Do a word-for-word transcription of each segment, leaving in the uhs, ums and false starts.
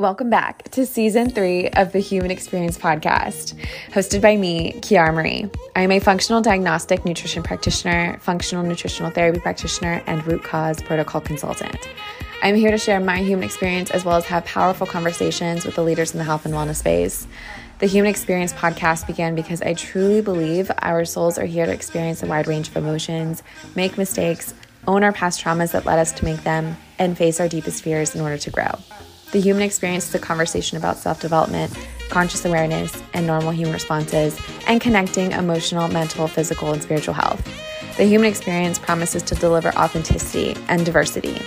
Welcome back to season three of the Human Experience Podcast, hosted by me, Kiara Marie. I am a functional diagnostic nutrition practitioner, functional nutritional therapy practitioner, and root cause protocol consultant. I'm here to share my human experience as well as have powerful conversations with the leaders in the health and wellness space. The Human Experience Podcast began because I truly believe our souls are here to experience a wide range of emotions, make mistakes, own our past traumas that led us to make them, and face our deepest fears in order to grow. The Human Experience is a conversation about self-development, conscious awareness, and normal human responses, and connecting emotional, mental, physical, and spiritual health. The Human Experience promises to deliver authenticity and diversity.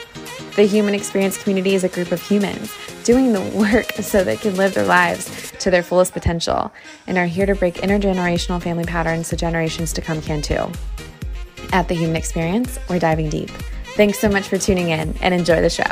The Human Experience community is a group of humans doing the work so they can live their lives to their fullest potential and are here to break intergenerational family patterns so generations to come can too. At The Human Experience, we're diving deep. Thanks so much for tuning in and enjoy the show.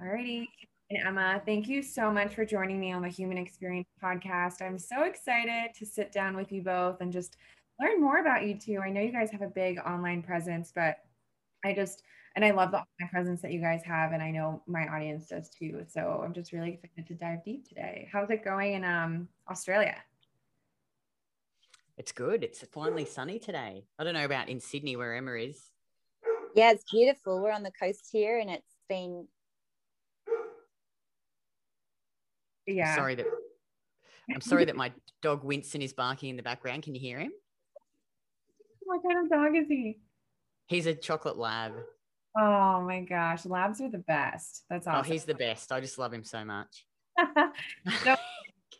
Alrighty, and Emma, thank you so much for joining me on the Human Experience Podcast. I'm so excited to sit down with you both and just learn more about you two. I know you guys have a big online presence, but I just, and I love the online presence that you guys have, and I know my audience does too. So I'm just really excited to dive deep today. How's it going in um, Australia? It's good. It's finally sunny today. I don't know about in Sydney where Emma is. Yeah, it's beautiful. We're on the coast here and it's been Yeah. I'm sorry that I'm sorry that my dog Winston is barking in the background. Can you hear him? What kind of dog is he? He's a chocolate lab. Oh my gosh, labs are the best. That's awesome. Oh, he's the best. I just love him so much. So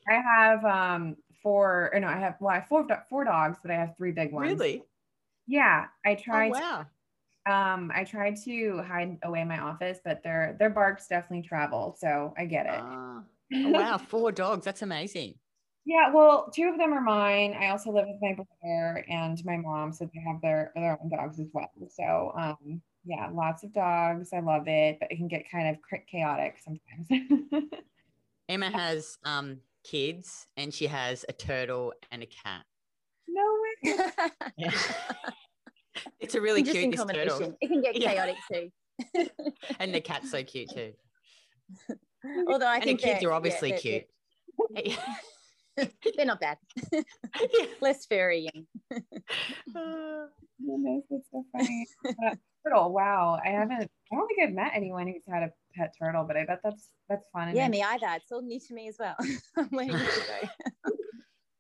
I have um four. Or no, I have well, I have four four dogs, but I have three big ones. Really? Yeah, I tried. Oh, wow. To- Um, I tried to hide away in my office, but their their barks definitely travel, so I get it. Uh, wow, four dogs, that's amazing. Yeah, well, two of them are mine. I also live with my brother and my mom, so they have their, their own dogs as well. So, um, yeah, lots of dogs. I love it, but it can get kind of chaotic sometimes. Emma has um kids, and she has a turtle and a cat. No way. It's a really just cute turtle. It can get chaotic yeah. too. And the cat's so cute too. Although I and think the kids are obviously yeah, they're, cute. They're, they're not bad. Yeah. Less furry. Oh, goodness, that's so funny. Uh, turtle, wow. I haven't, I don't think I've met anyone who's had a pet turtle, but I bet that's that's fun. And yeah, me either. It's all new to me as well. I'm learning to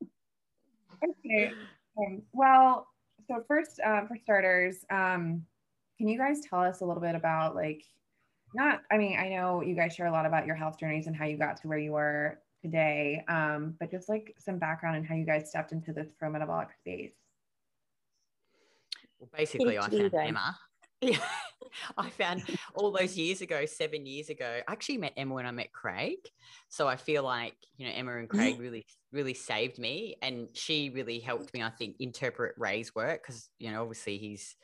go. Okay. Um, well, So first, um, for starters, um, can you guys tell us a little bit about like, not, I mean, I know you guys share a lot about your health journeys and how you got to where you are today, um, but just like some background on how you guys stepped into this pro-metabolic space. Well, basically, I found Emma. Yeah, I found all those years ago, seven years ago, I actually met Emma when I met Craig. So I feel like, you know, Emma and Craig really, really saved me. And she really helped me, I think, interpret Ray's work because, you know, obviously he's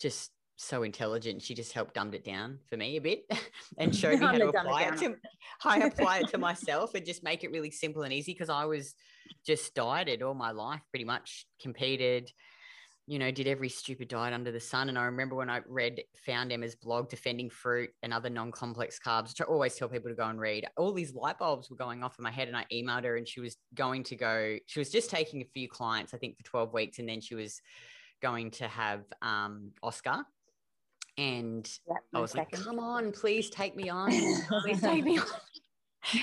just so intelligent. She just helped dumb it down for me a bit and showed me how to apply it to, how to apply it to myself and just make it really simple and easy because I was just dieted all my life, pretty much competed, you know, did every stupid diet under the sun. And I remember when I read, found Emma's blog, Defending Fruit and Other Non-Complex Carbs, which I always tell people to go and read, all these light bulbs were going off in my head. And I emailed her and she was going to go, she was just taking a few clients, I think for twelve weeks. And then she was going to have um, Oscar. And yeah, I was second. like, come on, please take me on. Please take me on.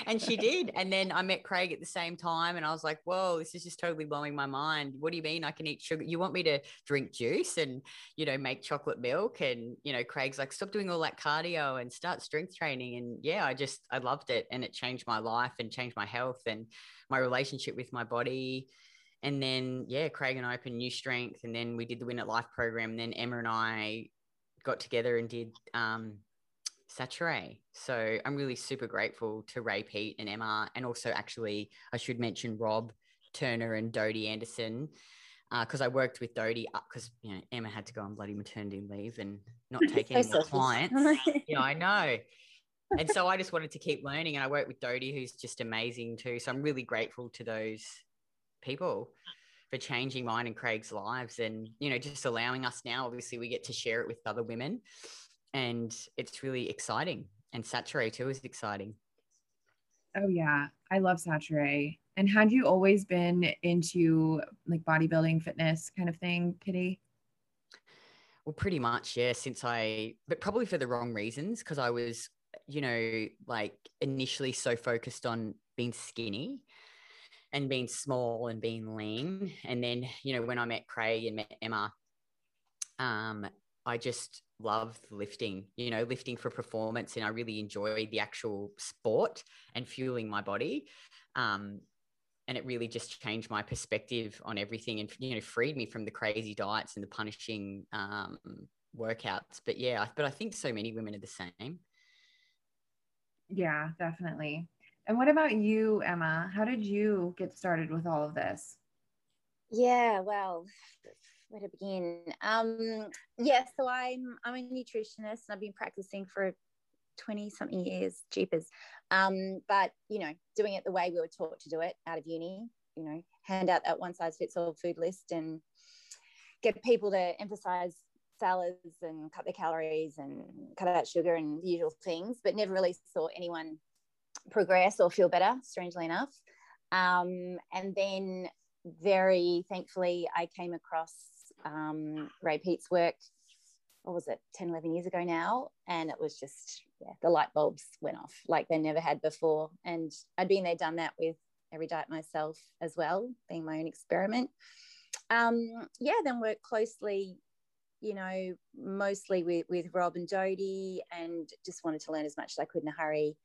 And she did. And then I met Craig at the same time and I was like, whoa, this is just totally blowing my mind. What do you mean I can eat sugar? You want me to drink juice and, you know, make chocolate milk? And, you know, Craig's like, stop doing all that cardio and start strength training. And yeah, I just, I loved it. And it changed my life and changed my health and my relationship with my body. And then, yeah, Craig and I opened New Strength and then we did the Win at Life program. And then Emma and I got together and did, um, Saturay. So I'm really super grateful to Ray Peat and Emma, and also actually I should mention Rob Turner and Dodie Anderson because uh, I worked with Dodie because, you know, Emma had to go on bloody maternity leave and not take any more clients. Yeah, I know. And so I just wanted to keep learning, and I worked with Dodie, who's just amazing too. So I'm really grateful to those people for changing mine and Craig's lives, and, you know, just allowing us now, obviously we get to share it with other women, and it's really exciting. And Saturay too is exciting. Oh yeah, I love Saturay. And had you always been into like bodybuilding, fitness kind of thing, Kitty? Well, pretty much, yeah, since I, but probably for the wrong reasons, because I was, you know, like initially so focused on being skinny and being small and being lean. And then, you know, when I met Craig and met Emma, um, I just loved lifting, you know, lifting for performance. And I really enjoyed the actual sport and fueling my body. Um, and it really just changed my perspective on everything and, you know, freed me from the crazy diets and the punishing um, workouts. But yeah, but I think so many women are the same. Yeah, definitely. And what about you, Emma? How did you get started with all of this? Yeah, well, where to begin? Um, yeah, so I'm I'm a nutritionist, and I've been practicing for twenty-something years, jeepers. Um, but, you know, doing it the way we were taught to do it out of uni, you know, hand out that one-size-fits-all food list and get people to emphasize salads and cut their calories and cut out sugar and the usual things, but never really saw anyone progress or feel better, strangely enough. Um, and then very thankfully, I came across um, Ray Peat's work, what was it, ten, eleven years ago now? And it was just, yeah, the light bulbs went off like they never had before. And I'd been there, done that with every diet myself as well, being my own experiment. Um, yeah, then worked closely, you know, mostly with, with Rob and Dodie, and just wanted to learn as much as I could in a hurry.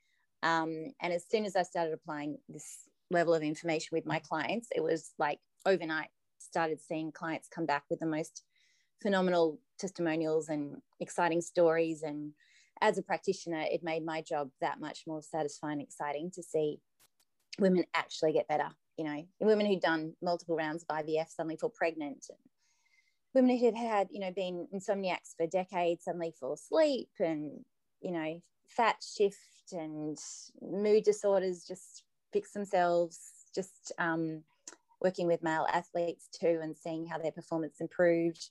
Um, and as soon as I started applying this level of information with my clients, it was like overnight, started seeing clients come back with the most phenomenal testimonials and exciting stories. And as a practitioner, it made my job that much more satisfying and exciting to see women actually get better. You know, women who'd done multiple rounds of I V F suddenly fall pregnant, and women who had had, you know, been insomniacs for decades suddenly fall asleep, and, you know, fat shift and mood disorders just fix themselves, just um, working with male athletes too and seeing how their performance improved.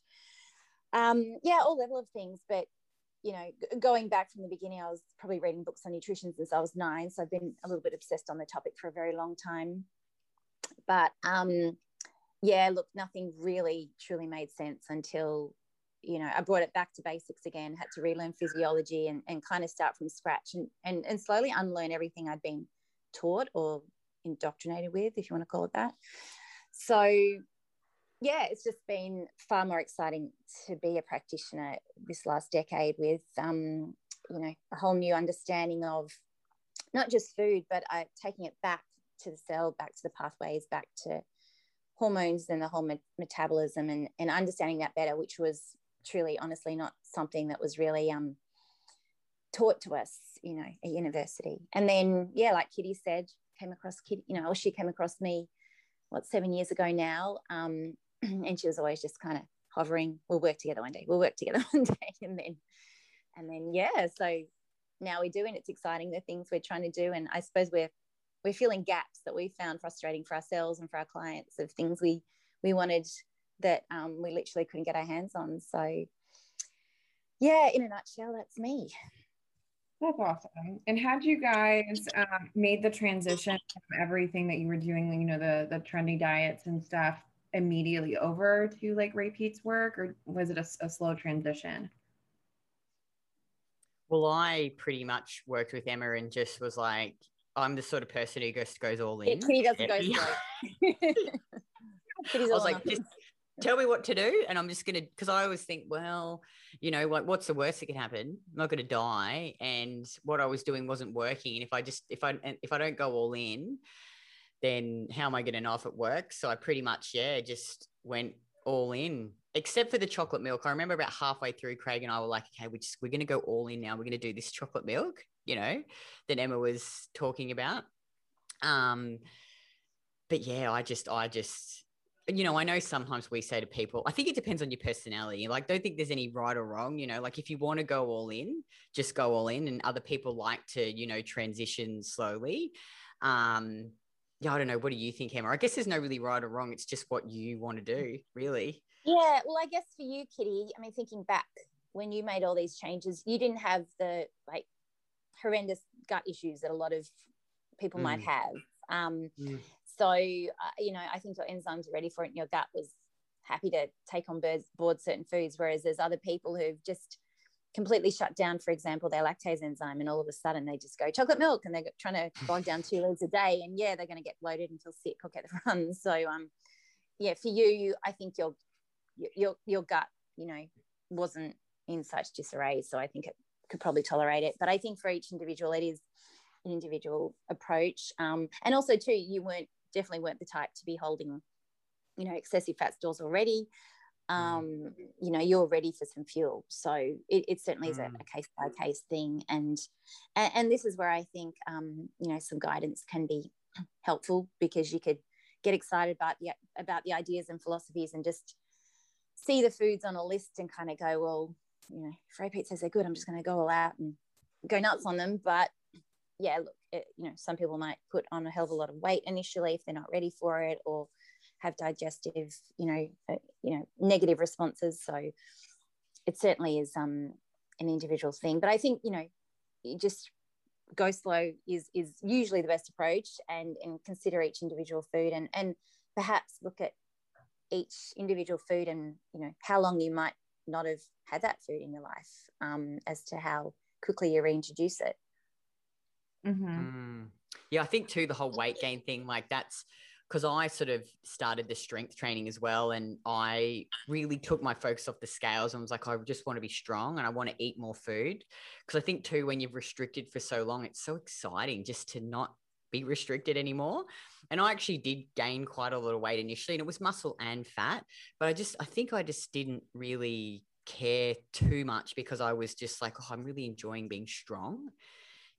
Um, yeah, all level of things. But, you know, g- going back from the beginning, I was probably reading books on nutrition since I was nine. So I've been a little bit obsessed on the topic for a very long time. But, um, yeah, look, nothing really truly made sense until, you know, I brought it back to basics again, had to relearn physiology and, and kind of start from scratch and, and, and slowly unlearn everything I'd been taught or indoctrinated with, if you want to call it that. So, yeah, it's just been far more exciting to be a practitioner this last decade with, um, you know, a whole new understanding of not just food, but I, taking it back to the cell, back to the pathways, back to hormones and the whole me- metabolism and, and understanding that better, which was truly, honestly, not something that was really um, taught to us, you know, at university. And then, yeah, like Kitty said, came across Kitty, you know, or she came across me, what, seven years ago now. Um, and she was always just kind of hovering, we'll work together one day, we'll work together one day. And then, and then, yeah, so now we do, and it's exciting, the things we're trying to do. And I suppose we're, we're filling gaps that we found frustrating for ourselves and for our clients of things we we wanted that um, we literally couldn't get our hands on. So, yeah, in a nutshell, that's me. That's awesome. And had you guys um, made the transition from everything that you were doing, you know, the the trendy diets and stuff, immediately over to like Ray Peat's work, or was it a, a slow transition? Well, I pretty much worked with Emma and just was like, I'm the sort of person who just goes all in. Yeah, he doesn't go slow. I was like, just tell me what to do, and I'm just going to, because I always think, well, you know, what, what's the worst that can happen? I'm not going to die, and what I was doing wasn't working. And if I just, if I, if I don't go all in, then how am I going to know if it works? So I pretty much, yeah, just went all in, except for the chocolate milk. I remember about halfway through, Craig and I were like, okay, we're just, we're going to go all in now. We're going to do this chocolate milk, you know, that Emma was talking about. Um, but yeah, I just, I just you know, I know sometimes we say to people, I think it depends on your personality. Like, don't think there's any right or wrong, you know, like if you want to go all in, just go all in. And other people like to, you know, transition slowly. Um, yeah, I don't know. What do you think, Emma? I guess there's no really right or wrong. It's just what you want to do, really. Yeah. Well, I guess for you, Kitty, I mean, thinking back when you made all these changes, you didn't have the like horrendous gut issues that a lot of people mm. might have. Um, mm. So, uh, you know, I think your enzymes were ready for it and your gut was happy to take on board certain foods, whereas there's other people who've just completely shut down, for example, their lactase enzyme, and all of a sudden they just go chocolate milk and they're trying to bog down two litres a day, and, yeah, they're going to get bloated and feel sick or get the runs. So, um, yeah, for you, I think your, your, your gut, you know, wasn't in such disarray, so I think it could probably tolerate it. But I think for each individual, it is an individual approach. Um, and also, too, you weren't, definitely weren't the type to be holding, you know, excessive fat stores already. Um, you know, you're ready for some fuel. So it, it certainly is a, a case by case thing. And, and and this is where I think, um, you know, some guidance can be helpful, because you could get excited about the, about the ideas and philosophies and just see the foods on a list and kind of go, well, you know, if Ray Peat says they're good, I'm just going to go all out and go nuts on them. But yeah, look, it, you know, some people might put on a hell of a lot of weight initially if they're not ready for it, or have digestive, you know, uh, you know, negative responses. So it certainly is um, an individual thing. But I think, you know, you just go slow is is usually the best approach, and and consider each individual food, and and perhaps look at each individual food and, you know, how long you might not have had that food in your life, um, as to how quickly you reintroduce it. Mm-hmm. Mm. Yeah, I think too, the whole weight gain thing, like that's because I sort of started the strength training as well, and I really took my focus off the scales and was like, I just want to be strong and I want to eat more food, because I think too, when you've restricted for so long, it's so exciting just to not be restricted anymore. And I actually did gain quite a lot of weight initially, and it was muscle and fat, but I just I think I just didn't really care too much, because I was just like, oh, I'm really enjoying being strong,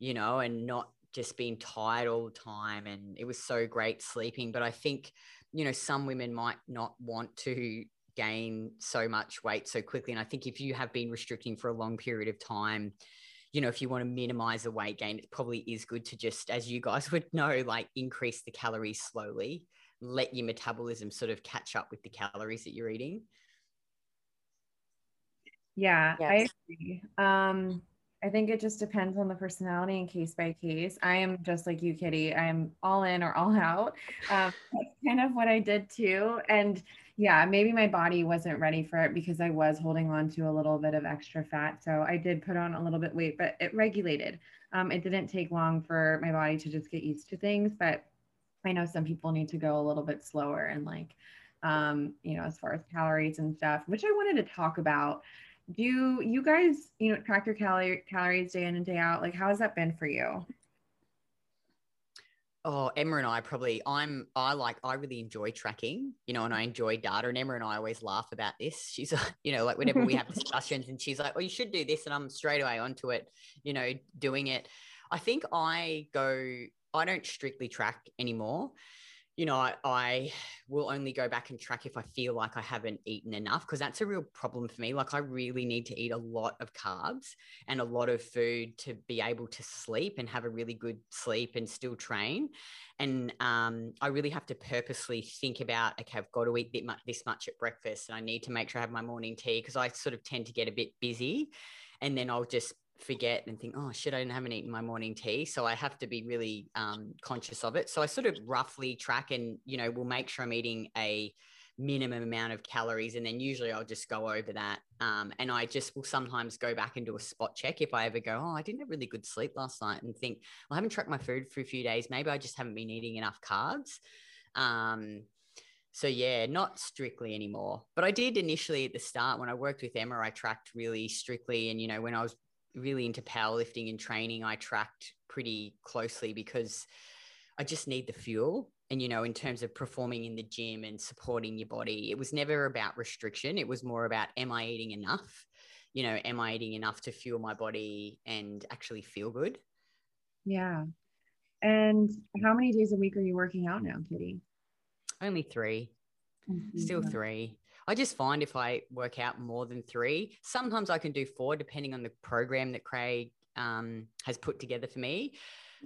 you know, and not just being tired all the time. And it was so great sleeping. But I think, you know, some women might not want to gain so much weight so quickly. And I think if you have been restricting for a long period of time, you know, if you want to minimize the weight gain, it probably is good to just, as you guys would know, like increase the calories slowly, let your metabolism sort of catch up with the calories that you're eating. Yeah, yes. I agree. Um, I think it just depends on the personality and case by case. I am just like you, Kitty. I am all in or all out. Um, that's kind of what I did too. And yeah, maybe my body wasn't ready for it because I was holding on to a little bit of extra fat. So I did put on a little bit weight, but it regulated. Um, it didn't take long for my body to just get used to things. But I know some people need to go a little bit slower and like, um, you know, as far as calories and stuff, which I wanted to talk about. Do you guys, you know, track your calorie calories day in and day out? Like, how has that been for you? Oh, Emma and I probably, I'm, I like, I really enjoy tracking, you know, and I enjoy data. And Emma and I always laugh about this. She's, you know, like whenever we have discussions and she's like, oh, you should do this. And I'm straight away onto it, you know, doing it. I think I go, I don't strictly track anymore. You know, I, I will only go back and track if I feel like I haven't eaten enough, because that's a real problem for me. Like, I really need to eat a lot of carbs and a lot of food to be able to sleep and have a really good sleep and still train. And um, I really have to purposely think about, okay, I've got to eat this much at breakfast and I need to make sure I have my morning tea, because I sort of tend to get a bit busy and then I'll just forget and think, oh shit, I haven't eaten my morning tea. So I have to be really um, conscious of it. So I sort of roughly track and, you know, we'll make sure I'm eating a minimum amount of calories. And then usually I'll just go over that. Um, and I just will sometimes go back and do a spot check if I ever go, oh, I didn't have really good sleep last night, and think, well, I haven't tracked my food for a few days. Maybe I just haven't been eating enough carbs. Um, So yeah, not strictly anymore, but I did initially at the start when I worked with Emma, I tracked really strictly. And, you know, when I was really into powerlifting and training, I tracked pretty closely because I just need the fuel. And, you know, in terms of performing in the gym and supporting your body, it was never about restriction. It was more about, am I eating enough? You know, am I eating enough to fuel my body and actually feel good? Yeah. And how many days a week are you working out now, Kitty? Only three. Mm-hmm. Still three. I just find if I work out more than three, sometimes I can do four depending on the program that Craig um, has put together for me.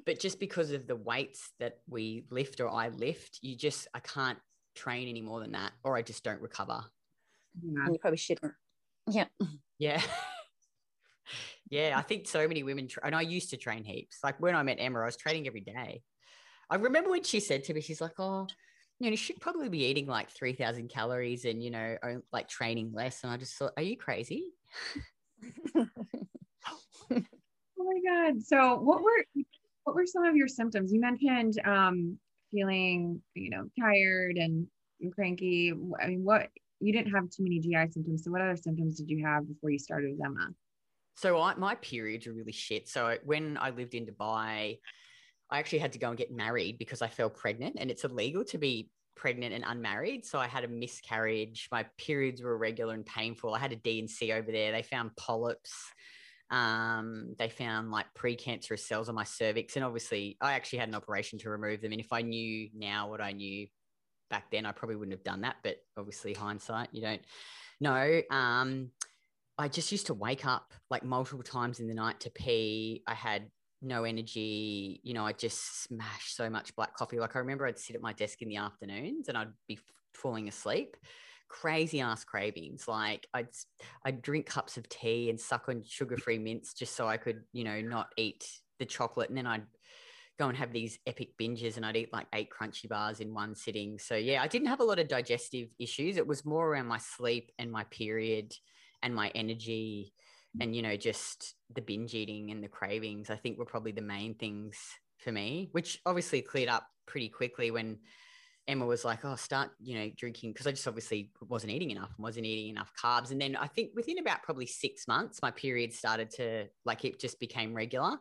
But just because of the weights that we lift or I lift, you just, I can't train any more than that, or I just don't recover. And you probably shouldn't. Yeah. Yeah. Yeah. I think so many women, tra- and I used to train heaps. Like when I met Emma, I was training every day. I remember when she said to me, she's like, oh, you know, you should probably be eating like three thousand calories and, you know, like training less. And I just thought, are you crazy? Oh my God. So what were, what were some of your symptoms? You mentioned um, feeling, you know, tired and cranky. I mean, what, you didn't have too many G I symptoms. So what other symptoms did you have before you started with Emma? So I, my periods are really shit. So when I lived in Dubai, I actually had to go and get married because I fell pregnant, and it's illegal to be pregnant and unmarried. So I had a miscarriage. My periods were irregular and painful. I had a D and C over there. They found polyps. Um, they found like precancerous cells on my cervix. And obviously I actually had an operation to remove them. And if I knew now what I knew back then, I probably wouldn't have done that. But obviously hindsight, you don't know. Um, I just used to wake up like multiple times in the night to pee. I had no energy, you know, I just smashed so much black coffee. Like I remember I'd sit at my desk in the afternoons and I'd be falling asleep. Crazy ass cravings. Like I'd, I'd drink cups of tea and suck on sugar-free mints just so I could, you know, not eat the chocolate. And then I'd go and have these epic binges and I'd eat like eight crunchy bars in one sitting. So yeah, I didn't have a lot of digestive issues. It was more around my sleep and my period and my energy. And, you know, just the binge eating and the cravings, I think were probably the main things for me, which obviously cleared up pretty quickly when Emma was like, oh, start, you know, drinking. Cause I just obviously wasn't eating enough and wasn't eating enough carbs. And then I think within about probably six months, my period started to like, it just became regular,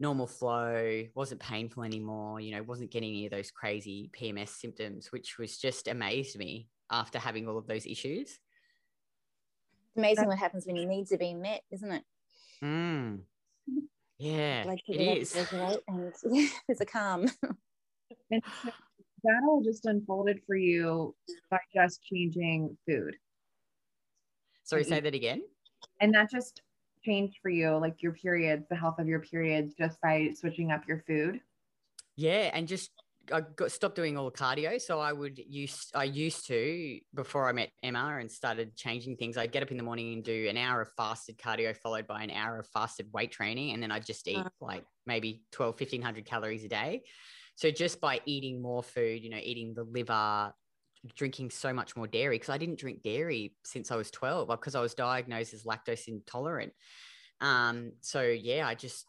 normal flow, wasn't painful anymore. You know, wasn't getting any of those crazy P M S symptoms, which was just amazed me after having all of those issues. Amazing what happens when your needs are being met, isn't it? Mm. Yeah, like it is. And yeah, there's a calm. And that all just unfolded for you by just changing food. Sorry, say that again. And that just changed for you, like your periods, the health of your periods, just by switching up your food. Yeah, and just I got stopped doing all the cardio. So I would use, I used to, before I met Emma and started changing things, I'd get up in the morning and do an hour of fasted cardio followed by an hour of fasted weight training. And then I'd just eat like maybe twelve, fifteen hundred calories a day. So just by eating more food, you know, eating the liver, drinking so much more dairy, because I didn't drink dairy since I was twelve because I was diagnosed as lactose intolerant. Um, so yeah, I just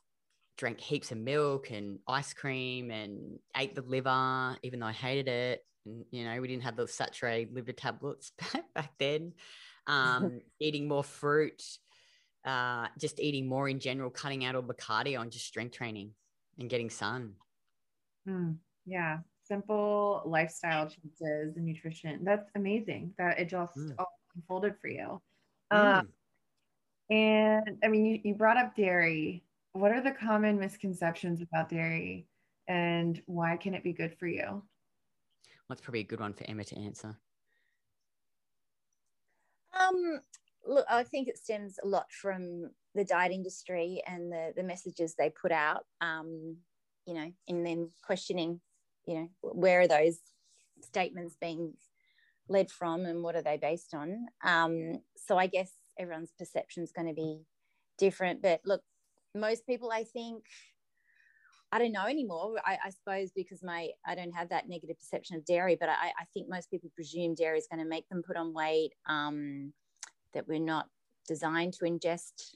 drank heaps of milk and ice cream and ate the liver, even though I hated it. And, you know, we didn't have the Saturay liver tablets back then. Um, eating more fruit, uh, just eating more in general, cutting out all the cardio and just strength training and getting sun. Mm, yeah. Simple lifestyle changes and nutrition. That's amazing that it just mm. all unfolded for you. Um, mm. And I mean, you, you brought up dairy. What are the common misconceptions about dairy and why can it be good for you? Well, that's probably a good one for Emma to answer. Um, look, I think it stems a lot from the diet industry and the, the messages they put out, um, you know, and then questioning, you know, where are those statements being led from and what are they based on? Um, so I guess everyone's perception is going to be different, but look, most people, I think, I don't know anymore, I, I suppose, because my I don't have that negative perception of dairy, but I, I think most people presume dairy is going to make them put on weight, um, that we're not designed to ingest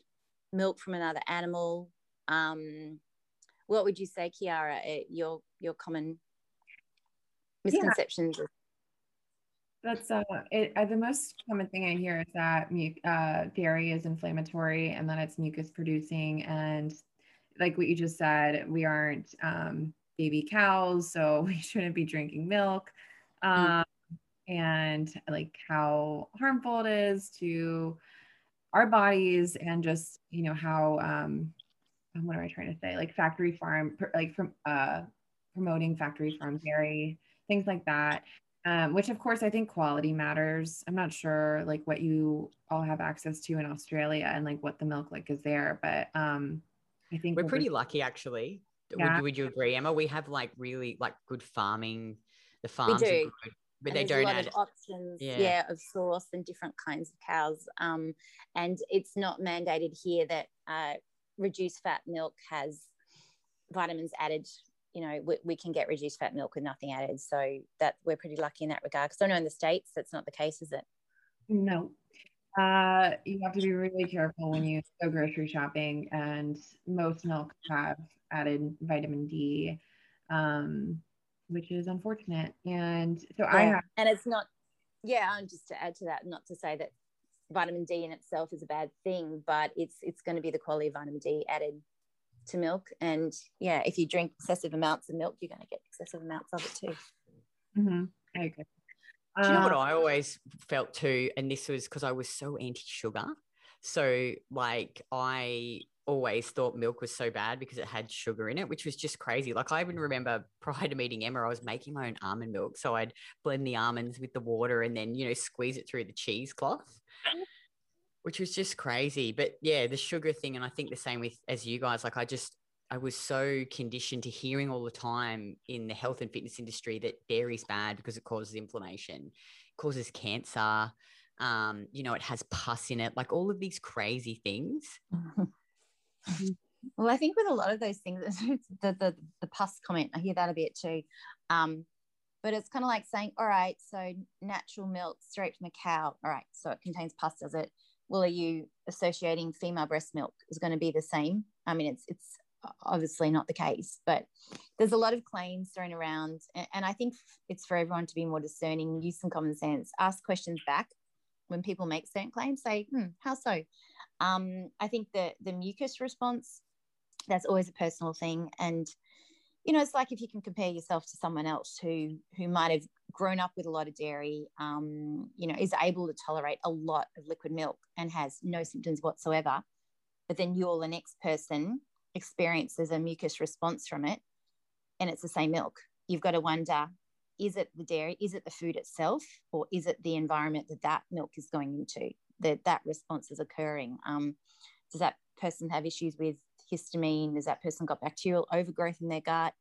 milk from another animal. Um, what would you say, Kiara, your your common misconceptions? Yeah. That's uh, it, uh, the most common thing I hear is that uh, dairy is inflammatory and that it's mucus producing. And like what you just said, we aren't um, baby cows, so we shouldn't be drinking milk. Um, mm-hmm. And like how harmful it is to our bodies and just, you know, how, um, what am I trying to say? Like factory farm, like from uh, promoting factory farm dairy, things like that. Um, which of course I think quality matters. I'm not sure like what you all have access to in Australia and like what the milk like is there, but um, I think we're pretty lucky actually. Yeah. Would, would you agree, Emma? We have like really like good farming. The farms are good, but and they don't a lot add of options. Yeah. yeah, of source and different kinds of cows. Um, and it's not mandated here that uh, reduced fat milk has vitamins added. You know, we, we can get reduced fat milk with nothing added. So that we're pretty lucky in that regard. Because I know in the States that's not the case, is it? No. Uh, you have to be really careful when you go grocery shopping, and most milks have added vitamin D, um, which is unfortunate. And so yeah. I have. And it's not, yeah, and just to add to that, not to say that vitamin D in itself is a bad thing, but it's it's going to be the quality of vitamin D added to milk. And yeah, if you drink excessive amounts of milk, you're going to get excessive amounts of it too. Mm-hmm. I agree. Do you know what I always felt too, and this was because I was so anti-sugar. So like I always thought milk was so bad because it had sugar in it, which was just crazy. Like I even remember prior to meeting Emma, I was making my own almond milk. So I'd blend the almonds with the water and then, you know, squeeze it through the cheesecloth, which was just crazy. But yeah, the sugar thing, and I think the same with as you guys, like I just, I was so conditioned to hearing all the time in the health and fitness industry that dairy's bad because it causes inflammation, causes cancer, um, you know, it has pus in it, like all of these crazy things. Well, I think with a lot of those things, the, the, the pus comment, I hear that a bit too. Um, but it's kind of like saying, all right, so natural milk straight from a cow. All right, so it contains pus, does it? Well, are you associating female breast milk is going to be the same? I mean, it's, it's, obviously not the case, but there's a lot of claims thrown around, and, and I think it's for everyone to be more discerning, use some common sense, ask questions back when people make certain claims, say hmm, how so. um I think the the mucus response, that's always a personal thing, and you know, it's like if you can compare yourself to someone else who who might have grown up with a lot of dairy, um you know, is able to tolerate a lot of liquid milk and has no symptoms whatsoever, but then you're the next person experiences a mucus response from it and it's the same milk, you've got to wonder, is it the dairy, is it the food itself, or is it the environment that that milk is going into that that response is occurring? Um does that person have issues with histamine? Has that person got bacterial overgrowth in their gut?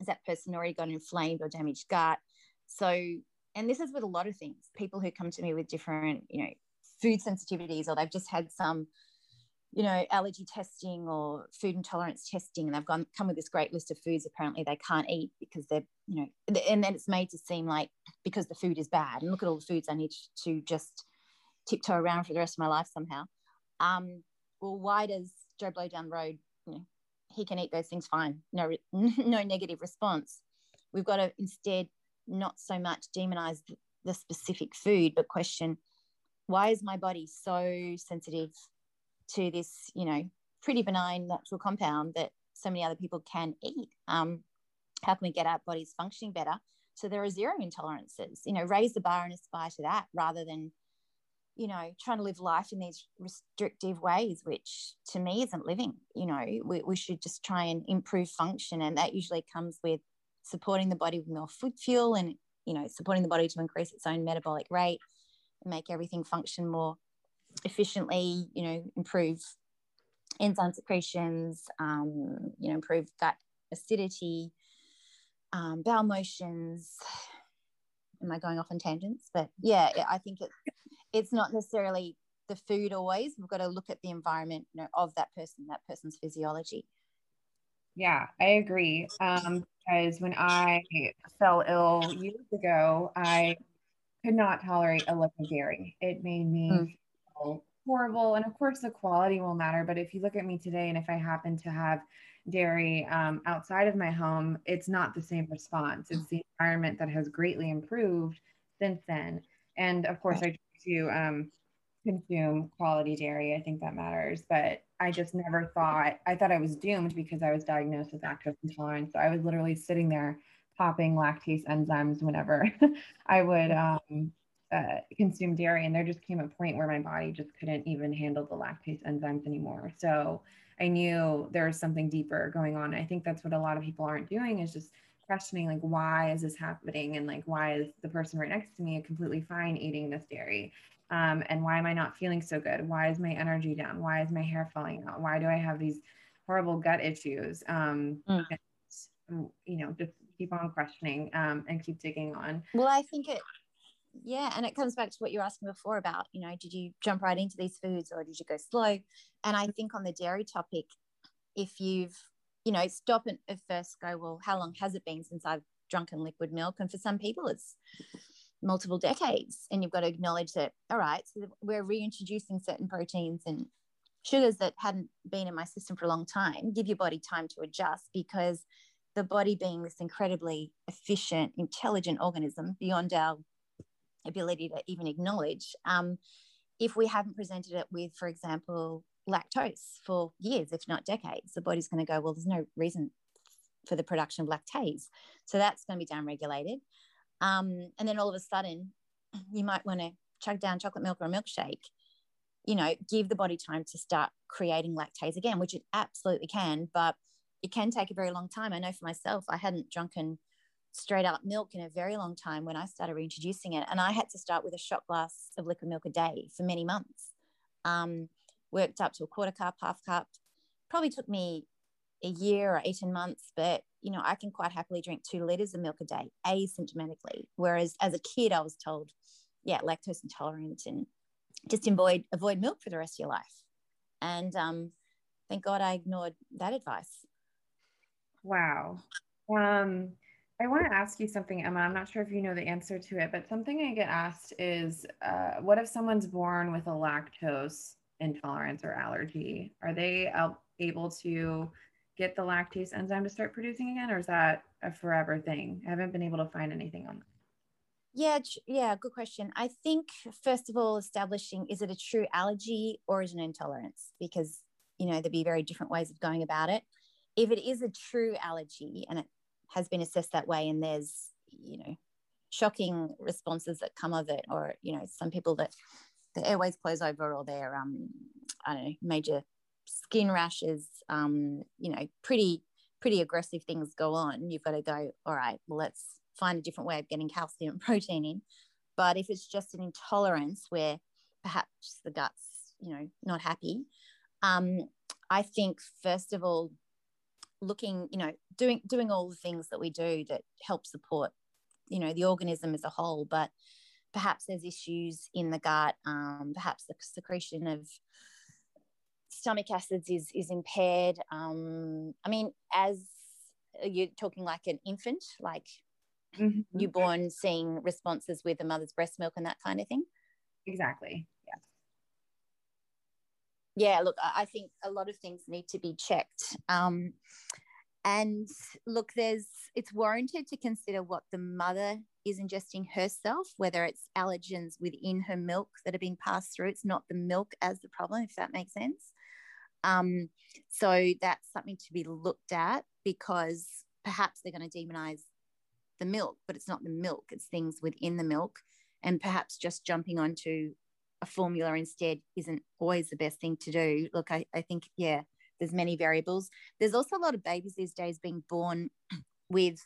Has that person already got inflamed or damaged gut? So, and this is with a lot of things, people who come to me with different, you know, food sensitivities, or they've just had some, you know, allergy testing or food intolerance testing, and they've gone come with this great list of foods apparently they can't eat because they're, you know, and then it's made to seem like because the food is bad and look at all the foods I need to just tiptoe around for the rest of my life somehow. Um, well, why does Joe Blow down the road, you know, he can eat those things fine, no, no negative response. We've got to instead not so much demonize the, the specific food, but question, why is my body so sensitive to this, you know, pretty benign natural compound that so many other people can eat? Um, how can we get our bodies functioning better so there are zero intolerances? You know, raise the bar and aspire to that rather than, you know, trying to live life in these restrictive ways, which to me isn't living. You know, we, we should just try and improve function, and that usually comes with supporting the body with more food fuel and, you know, supporting the body to increase its own metabolic rate and make everything function more efficiently, you know, improve enzyme secretions, um, you know, improve gut acidity, um, bowel motions. Am I going off on tangents? But yeah, I think it's, it's not necessarily the food always. We've got to look at the environment, you know, of that person, that person's physiology. Yeah, I agree. Um, because when I fell ill years ago, I could not tolerate a liquid dairy. It made me mm. horrible, and of course the quality will matter, but if you look at me today and if I happen to have dairy um, outside of my home, it's not the same response. It's the environment that has greatly improved since then, and of course I try to um, consume quality dairy. I think that matters, but I just never thought I thought I was doomed because I was diagnosed with lactose intolerance, so I was literally sitting there popping lactase enzymes whenever I would um, Uh, consume dairy, and there just came a point where my body just couldn't even handle the lactase enzymes anymore. So I knew there was something deeper going on. I think that's what a lot of people aren't doing, is just questioning, like, why is this happening? And like, why is the person right next to me completely fine eating this dairy? Um, and why am I not feeling so good? Why is my energy down? Why is my hair falling out? Why do I have these horrible gut issues? Um, mm. and, you know, just keep on questioning um, and keep digging on. Well, I think it, yeah. And it comes back to what you were asking before about, you know, did you jump right into these foods or did you go slow? And I think on the dairy topic, if you've, you know, stop and first go, well, how long has it been since I've drunken liquid milk? And for some people it's multiple decades, and you've got to acknowledge that, all right, so we're reintroducing certain proteins and sugars that hadn't been in my system for a long time. Give your body time to adjust, because the body being this incredibly efficient, intelligent organism beyond our ability to even acknowledge, um, if we haven't presented it with, for example, lactose for years, if not decades, the body's going to go, well, there's no reason for the production of lactase, so that's going to be downregulated. Um, and then all of a sudden you might want to chug down chocolate milk or a milkshake, you know, give the body time to start creating lactase again, which it absolutely can, but it can take a very long time. I know for myself, I hadn't drunken straight up milk in a very long time when I started reintroducing it, and I had to start with a shot glass of liquid milk a day for many months. Um, worked up to a quarter cup, half cup, probably took me a year or eighteen months, but, you know, I can quite happily drink two liters of milk a day, asymptomatically. Whereas as a kid, I was told, yeah, lactose intolerant and just avoid, avoid milk for the rest of your life. And um, thank God I ignored that advice. Wow. Um, I want to ask you something, Emma. I'm not sure if you know the answer to it, but something I get asked is, uh, what if someone's born with a lactose intolerance or allergy? Are they able to get the lactase enzyme to start producing again, or is that a forever thing? I haven't been able to find anything on that. Yeah, yeah, good question. I think first of all, establishing, is it a true allergy or is it an intolerance? Because, you know, there'd be very different ways of going about it. If it is a true allergy and it has been assessed that way, and there's, you know, shocking responses that come of it, or, you know, some people that the airways close over, or their, um, I don't know, major skin rashes, um, you know, pretty, pretty aggressive things go on. You've got to go, all right, well, let's find a different way of getting calcium and protein in. But if it's just an intolerance where perhaps the gut's, you know, not happy, um, I think, first of all, looking, you know, doing, doing all the things that we do that help support, you know, the organism as a whole, but perhaps there's issues in the gut, um, perhaps the secretion of stomach acids is, is impaired. Um, I mean, as you're talking like an infant, like mm-hmm. newborn seeing responses with the mother's breast milk and that kind of thing. Exactly, yeah. Yeah, look, I think a lot of things need to be checked. Um, and look, there's, it's warranted to consider what the mother is ingesting herself, whether it's allergens within her milk that are being passed through. It's not the milk as the problem, if that makes sense. Um, so that's something to be looked at, because perhaps they're going to demonize the milk, but it's not the milk, it's things within the milk. And perhaps just jumping onto a formula instead isn't always the best thing to do. Look, I, I think, yeah, there's many variables. There's also a lot of babies these days being born with,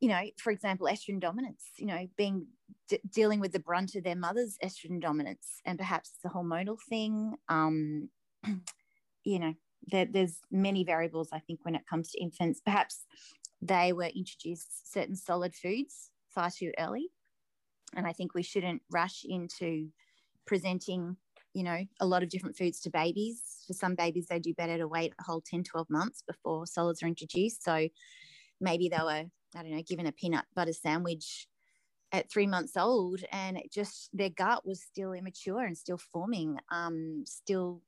you know, for example, estrogen dominance, you know, being d- dealing with the brunt of their mother's estrogen dominance, and perhaps it's a hormonal thing. Um, you know, there, there's many variables, I think, when it comes to infants. Perhaps they were introduced certain solid foods far too early, and I think we shouldn't rush into presenting, you know, a lot of different foods to babies. For some babies, they do better to wait a whole ten, twelve months before solids are introduced. So maybe they were, I don't know, given a peanut butter sandwich at three months old, and it just, their gut was still immature and still forming, um, still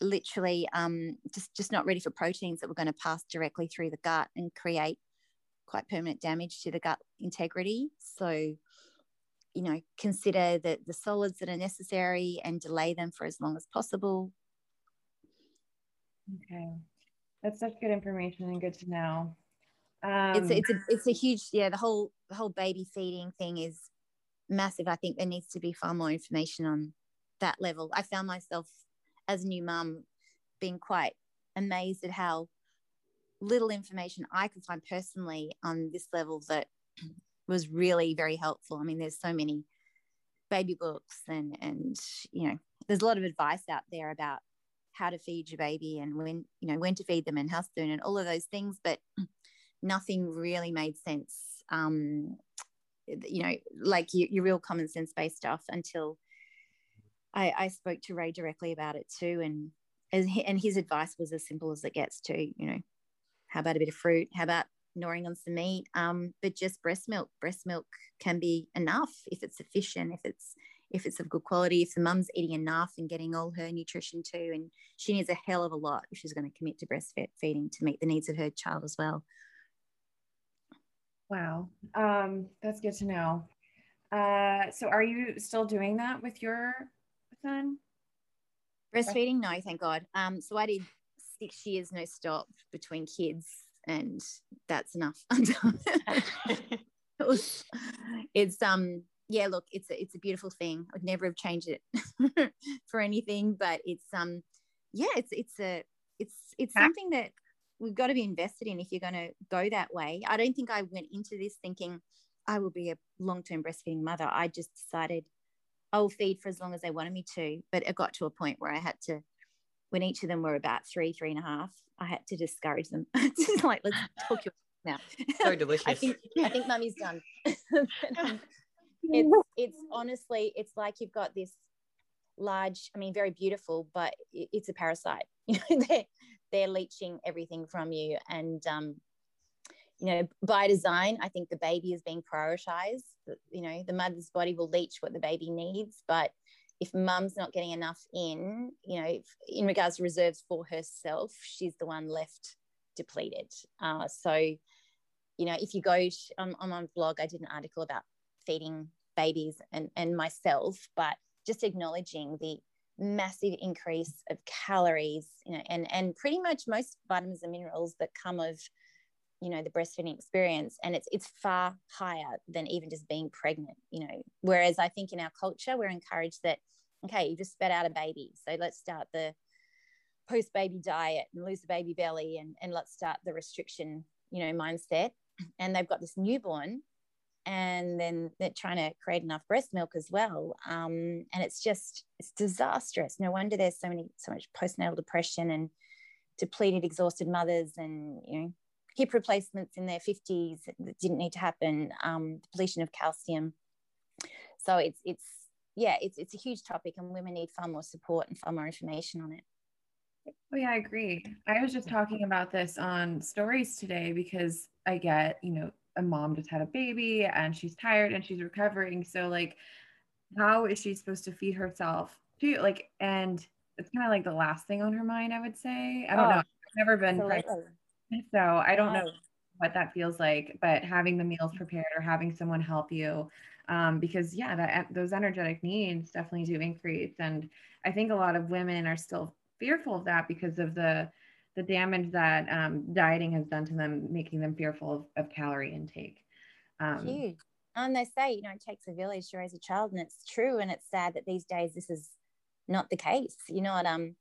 literally um, just, just not ready for proteins that were going to pass directly through the gut and create quite permanent damage to the gut integrity. So, you know, consider the, the solids that are necessary and delay them for as long as possible. Okay. That's such good information and good to know. Um, it's a, it's a, it's a huge, yeah, the whole the whole baby feeding thing is massive. I think there needs to be far more information on that level. I found myself as a new mum being quite amazed at how little information I could find personally on this level that was really very helpful. I mean, there's so many baby books and, and, you know, there's a lot of advice out there about how to feed your baby and when, you know, when to feed them and how soon and all of those things, but nothing really made sense. Um, you know, like your, your real common sense-based stuff until I, I spoke to Ray directly about it too. And, and his advice was as simple as it gets to, you know, how about a bit of fruit? How about gnawing on some meat? Um, but just breast milk. Breast milk can be enough if it's sufficient, if it's if it's of good quality, if the mum's eating enough and getting all her nutrition too. And she needs a hell of a lot if she's going to commit to breastfeeding to meet the needs of her child as well. Wow. Um, that's good to know. Uh, so are you still doing that with your son? Breastfeeding? No, thank God. Um, so I did six years, no stop between kids, and that's enough. it was, it's, um, yeah, look, it's a, it's a beautiful thing. I'd never have changed it for anything, but it's, um, yeah, it's, it's a, it's, it's something that we've got to be invested in if you're going to go that way. I don't think I went into this thinking I will be a long-term breastfeeding mother. I just decided I'll feed for as long as they wanted me to, but it got to a point where I had to, when each of them were about three, three and a half, I had to discourage them. Just like, let's talk your now. So delicious. I think, I think mummy's done. it's, it's honestly, it's like you've got this large, I mean, very beautiful, but it's a parasite. You know, they're, they're leeching everything from you. And, um, you know, by design, I think the baby is being prioritized. You know, the mother's body will leech what the baby needs, but if mum's not getting enough in, you know, if, in regards to reserves for herself, she's the one left depleted. Uh, so, you know, if you go to, um, on my blog, I did an article about feeding babies and, and myself, but just acknowledging the massive increase of calories, you know, and, and pretty much most vitamins and minerals that come of, you know, the breastfeeding experience. And it's, it's far higher than even just being pregnant, you know, whereas I think in our culture, we're encouraged that, okay, you just sped out a baby, so let's start the post baby diet and lose the baby belly. And, and let's start the restriction, you know, mindset. And they've got this newborn and then they're trying to create enough breast milk as well. Um, and it's just, it's disastrous. No wonder there's so many, so much postnatal depression and depleted, exhausted mothers and, you know, hip replacements in their fifties that didn't need to happen, um, depletion of calcium. So it's, it's, yeah, it's, it's a huge topic and women need far more support and far more information on it. Oh yeah, I agree. I was just talking about this on stories today because I get, you know, a mom just had a baby and she's tired and she's recovering. So like, how is she supposed to feed herself too? Like, and it's kind of like the last thing on her mind, I would say. I don't oh, know. I've never been pregnant. So I don't know what that feels like, but having the meals prepared or having someone help you, um, because yeah, that those energetic needs definitely do increase. And I think a lot of women are still fearful of that because of the, the damage that um, dieting has done to them, making them fearful of, of calorie intake. Um, Huge. And they say, you know, it takes a village to raise a child, and it's true. And it's sad that these days, this is not the case. You're not, um,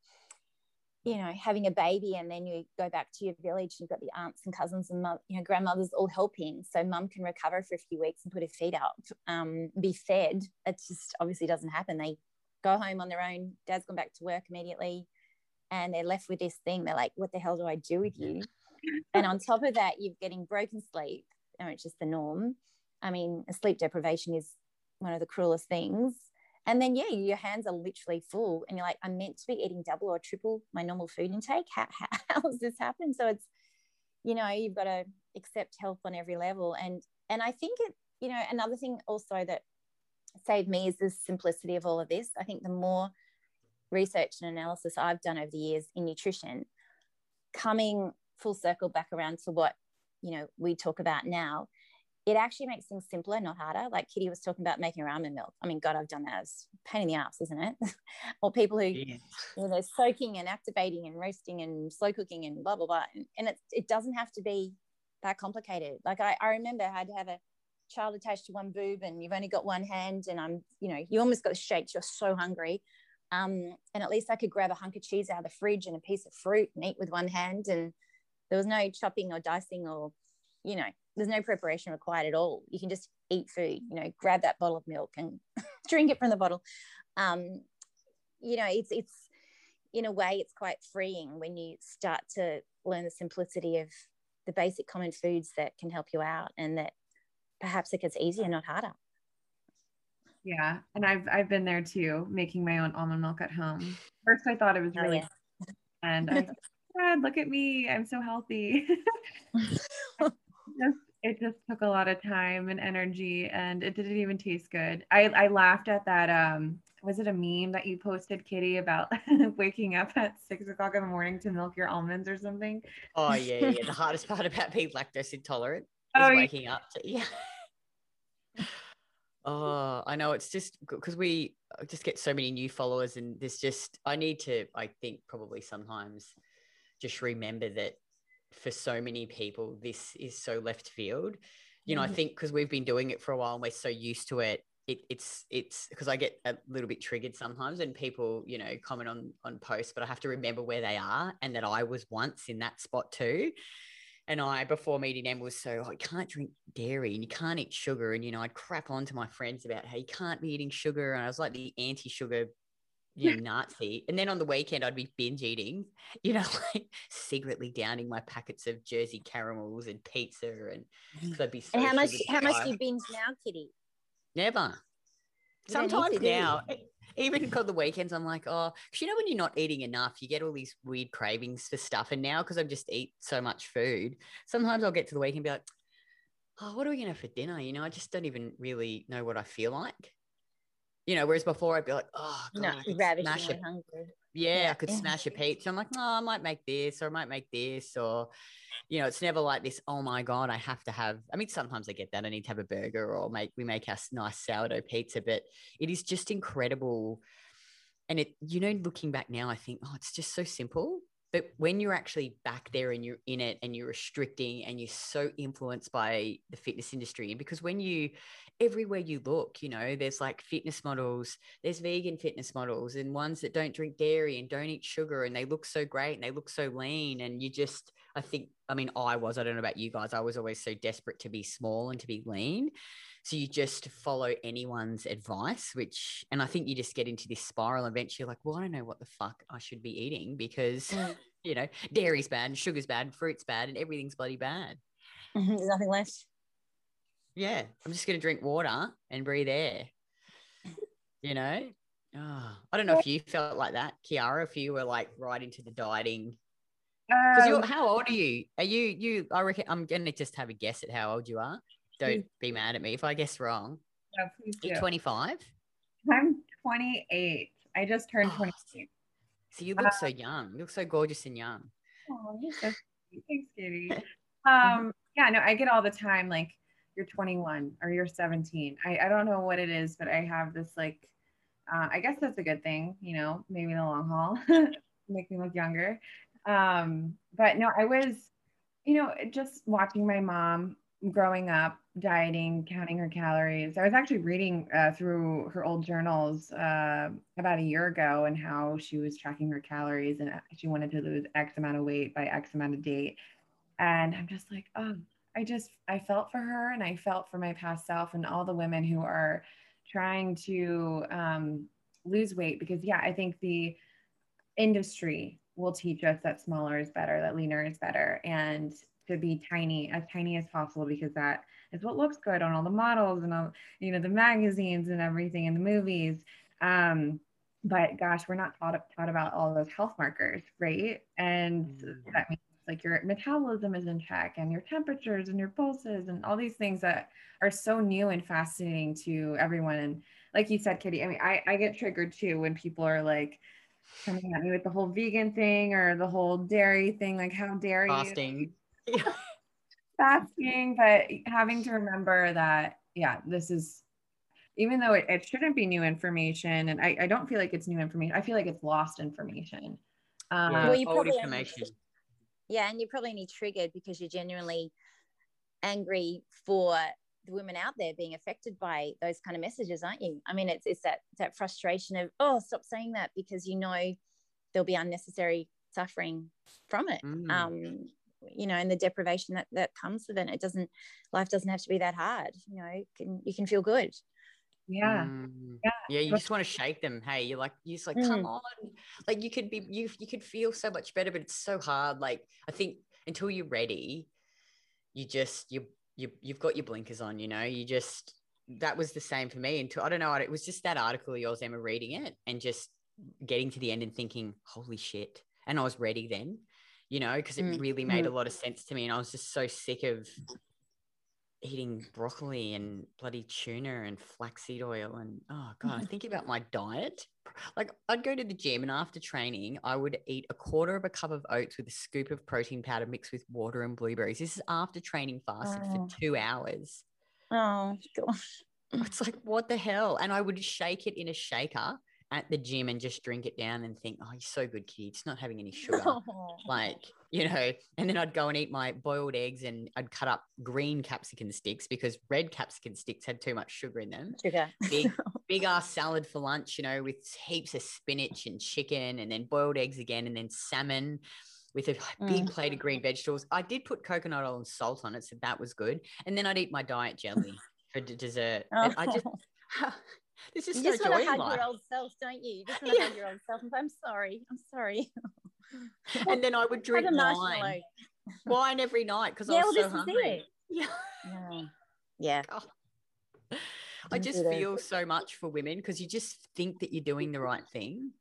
you know, having a baby and then you go back to your village, you've got the aunts and cousins and, mom, you know, grandmothers all helping. So mum can recover for a few weeks and put her feet up, um, be fed. It just obviously doesn't happen. They go home on their own. Dad's gone back to work immediately and they're left with this thing. They're like, what the hell do I do with you? And on top of that, you're getting broken sleep, which is the norm. I mean, sleep deprivation is one of the cruelest things. And then, yeah, your hands are literally full and you're like, I'm meant to be eating double or triple my normal food intake. How, how, how has this happened? So it's, you know, you've got to accept help on every level. And, and I think it, you know, another thing also that saved me is the simplicity of all of this. I think the more research and analysis I've done over the years in nutrition, coming full circle back around to what, you know, we talk about now, it actually makes things simpler, not harder. Like Kitty was talking about making her almond milk. I mean, God, I've done that. It's a pain in the ass, isn't it? Or people who, yeah, you know, they're soaking and activating and roasting and slow cooking and blah, blah, blah. And, and it, it doesn't have to be that complicated. Like I, I remember I had to have a child attached to one boob and you've only got one hand and I'm, you know, you almost got the shakes. You're so hungry. Um, and at least I could grab a hunk of cheese out of the fridge and a piece of fruit and eat with one hand. And There was no chopping or dicing or, you know, there's no preparation required at all. You can just eat food, you know, grab that bottle of milk and drink it from the bottle. Um, you know, it's, it's, in a way, it's quite freeing when you start to learn the simplicity of the basic common foods that can help you out, and that perhaps it gets easier, not harder. Yeah. And I've, I've been there too, making my own almond milk at home. First, I thought it was really, oh, yeah. and I was like, God, look at me, I'm so healthy. Just, it just took a lot of time and energy, and it didn't even taste good. I, I laughed at that. Um, was it a meme that you posted, Kitty, about waking up at six o'clock in the morning to milk your almonds or something? Oh yeah, yeah. The hardest part about being lactose intolerant is oh, waking yeah. up. To, yeah. Oh, I know. It's just because we just get so many new followers, and there's just, I need to, I think probably sometimes just remember that for so many people, this is so left field. You know, I think because we've been doing it for a while and we're so used to it, it it's it's because I get a little bit triggered sometimes, and people, you know, comment on on posts, but I have to remember where they are and that I was once in that spot too. And I, before meeting Em, was so, oh, I can't drink dairy and you can't eat sugar. And, you know, I'd crap on to my friends about how you can't be eating sugar. And I was like the anti-sugar, you know, Nazi. And then on the weekend, I'd be binge eating, you know, like secretly downing my packets of Jersey caramels and pizza. And so I'd be so. And how much, how much do you binge now, Kitty? Never. You Sometimes now, do. Even on the weekends, I'm like, oh, because you know, when you're not eating enough, you get all these weird cravings for stuff. And now, because I've just eat so much food, sometimes I'll get to the weekend and be like, oh, what are we going to have for dinner? You know, I just don't even really know what I feel like. You know, whereas before I'd be like, oh, God, no, I could smash a, yeah, yeah, I could smash a pizza. I'm like, oh, I might make this, or I might make this, or, you know, it's never like this, oh my God, I have to have, I mean, sometimes I get that, I need to have a burger, or make, we make our nice sourdough pizza, but it is just incredible. And it, you know, looking back now, I think, oh, it's just so simple. But when you're actually back there and you're in it and you're restricting and you're so influenced by the fitness industry, and because when you, everywhere you look, you know, there's like fitness models, there's vegan fitness models and ones that don't drink dairy and don't eat sugar, and they look so great and they look so lean. And you just, I think, I mean, I was, I don't know about you guys, I was always so desperate to be small and to be lean. So you just follow anyone's advice, which, and I think you just get into this spiral eventually, like, well, I don't know what the fuck I should be eating, because, you know, dairy's bad and sugar's bad and fruit's bad and everything's bloody bad. There's nothing left. Yeah. I'm just going to drink water and breathe air, you know? Oh, I don't know if you felt like that, Kiara, if you were like right into the dieting. Because you're, how old are you? Are you, you, I reckon, I'm going to just have a guess at how old you are. Don't be mad at me if I guess wrong. No, please do. You're twenty-five? I'm twenty-eight. I just turned oh, twenty-eight. So you look uh, so young. You look so gorgeous and young. Oh, you're so sweet. Thanks, Kitty. Um, yeah, no, I get all the time, like, you're twenty-one or you're seventeen. I, I don't know what it is, but I have this, like, uh, I guess that's a good thing, you know, maybe in the long haul. Make me look younger. Um, but, no, I was, you know, just watching my mom growing up, dieting, counting her calories. I was actually reading uh, through her old journals uh, about a year ago, and how she was tracking her calories and she wanted to lose X amount of weight by X amount of date. And I'm just like, oh, I just, I felt for her, and I felt for my past self and all the women who are trying to um, lose weight, because yeah, I think the industry will teach us that smaller is better, that leaner is better. And to be tiny, as tiny as possible, because that is what looks good on all the models and all, you know, the magazines and everything, and the movies. Um, but gosh, we're not taught, taught about all those health markers, right? And mm-hmm. that means like your metabolism is in check, and your temperatures and your pulses and all these things that are so new and fascinating to everyone. And like you said, Kitty, I mean, I, I get triggered too when people are like coming at me with the whole vegan thing or the whole dairy thing. Like, how dare you? Fasting. Fasting, but having to remember that, yeah, this is, even though it, it shouldn't be new information, and I, I don't feel like it's new information, I feel like it's lost information. Um, well, you old information. Only, yeah, and you're probably only triggered because you're genuinely angry for the women out there being affected by those kind of messages, aren't you? I mean, it's it's that that frustration of, oh, stop saying that, because you know there'll be unnecessary suffering from it. Mm. Um you know, and the deprivation that, that comes with it. It doesn't, life doesn't have to be that hard. You know, you can, you can feel good. Yeah. Mm. yeah. Yeah. You just want to shake them. Hey, you're like, you're just like, mm. come on. Like you could be, you, you could feel so much better, but it's so hard. Like, I think until you're ready, you just, you, you, you've got your blinkers on, you know, you just, that was the same for me until, I don't know, it was just that article of yours, Emma, reading it and just getting to the end and thinking, holy shit. And I was ready then, you know, because it mm. really made mm. a lot of sense to me. And I was just so sick of eating broccoli and bloody tuna and flaxseed oil. And, oh God, I think about my diet. Like I'd go to the gym and after training, I would eat a quarter of a cup of oats with a scoop of protein powder mixed with water and blueberries. This is after training fasted oh. for two hours. Oh, gosh. It's like, what the hell? And I would shake it in a shaker at the gym and just drink it down and think, oh, you're so good, kid. It's not having any sugar. Oh. Like, you know, and then I'd go and eat my boiled eggs and I'd cut up green capsicum sticks because red capsicum sticks had too much sugar in them. Sugar. Big, big ass salad for lunch, you know, with heaps of spinach and chicken and then boiled eggs again and then salmon with a big mm. plate of green vegetables. I did put coconut oil and salt on it, so that was good. And then I'd eat my diet jelly for d- dessert. Oh. I just... This is you just want to hug life. your old self, don't you? You just want to yeah. hug your old self. I'm sorry. I'm sorry. And then I would drink wine. Wine every night because yeah, I was well, so hungry. Yeah. yeah. Yeah. God. I just feel it. so much for women because you just think that you're doing the right thing.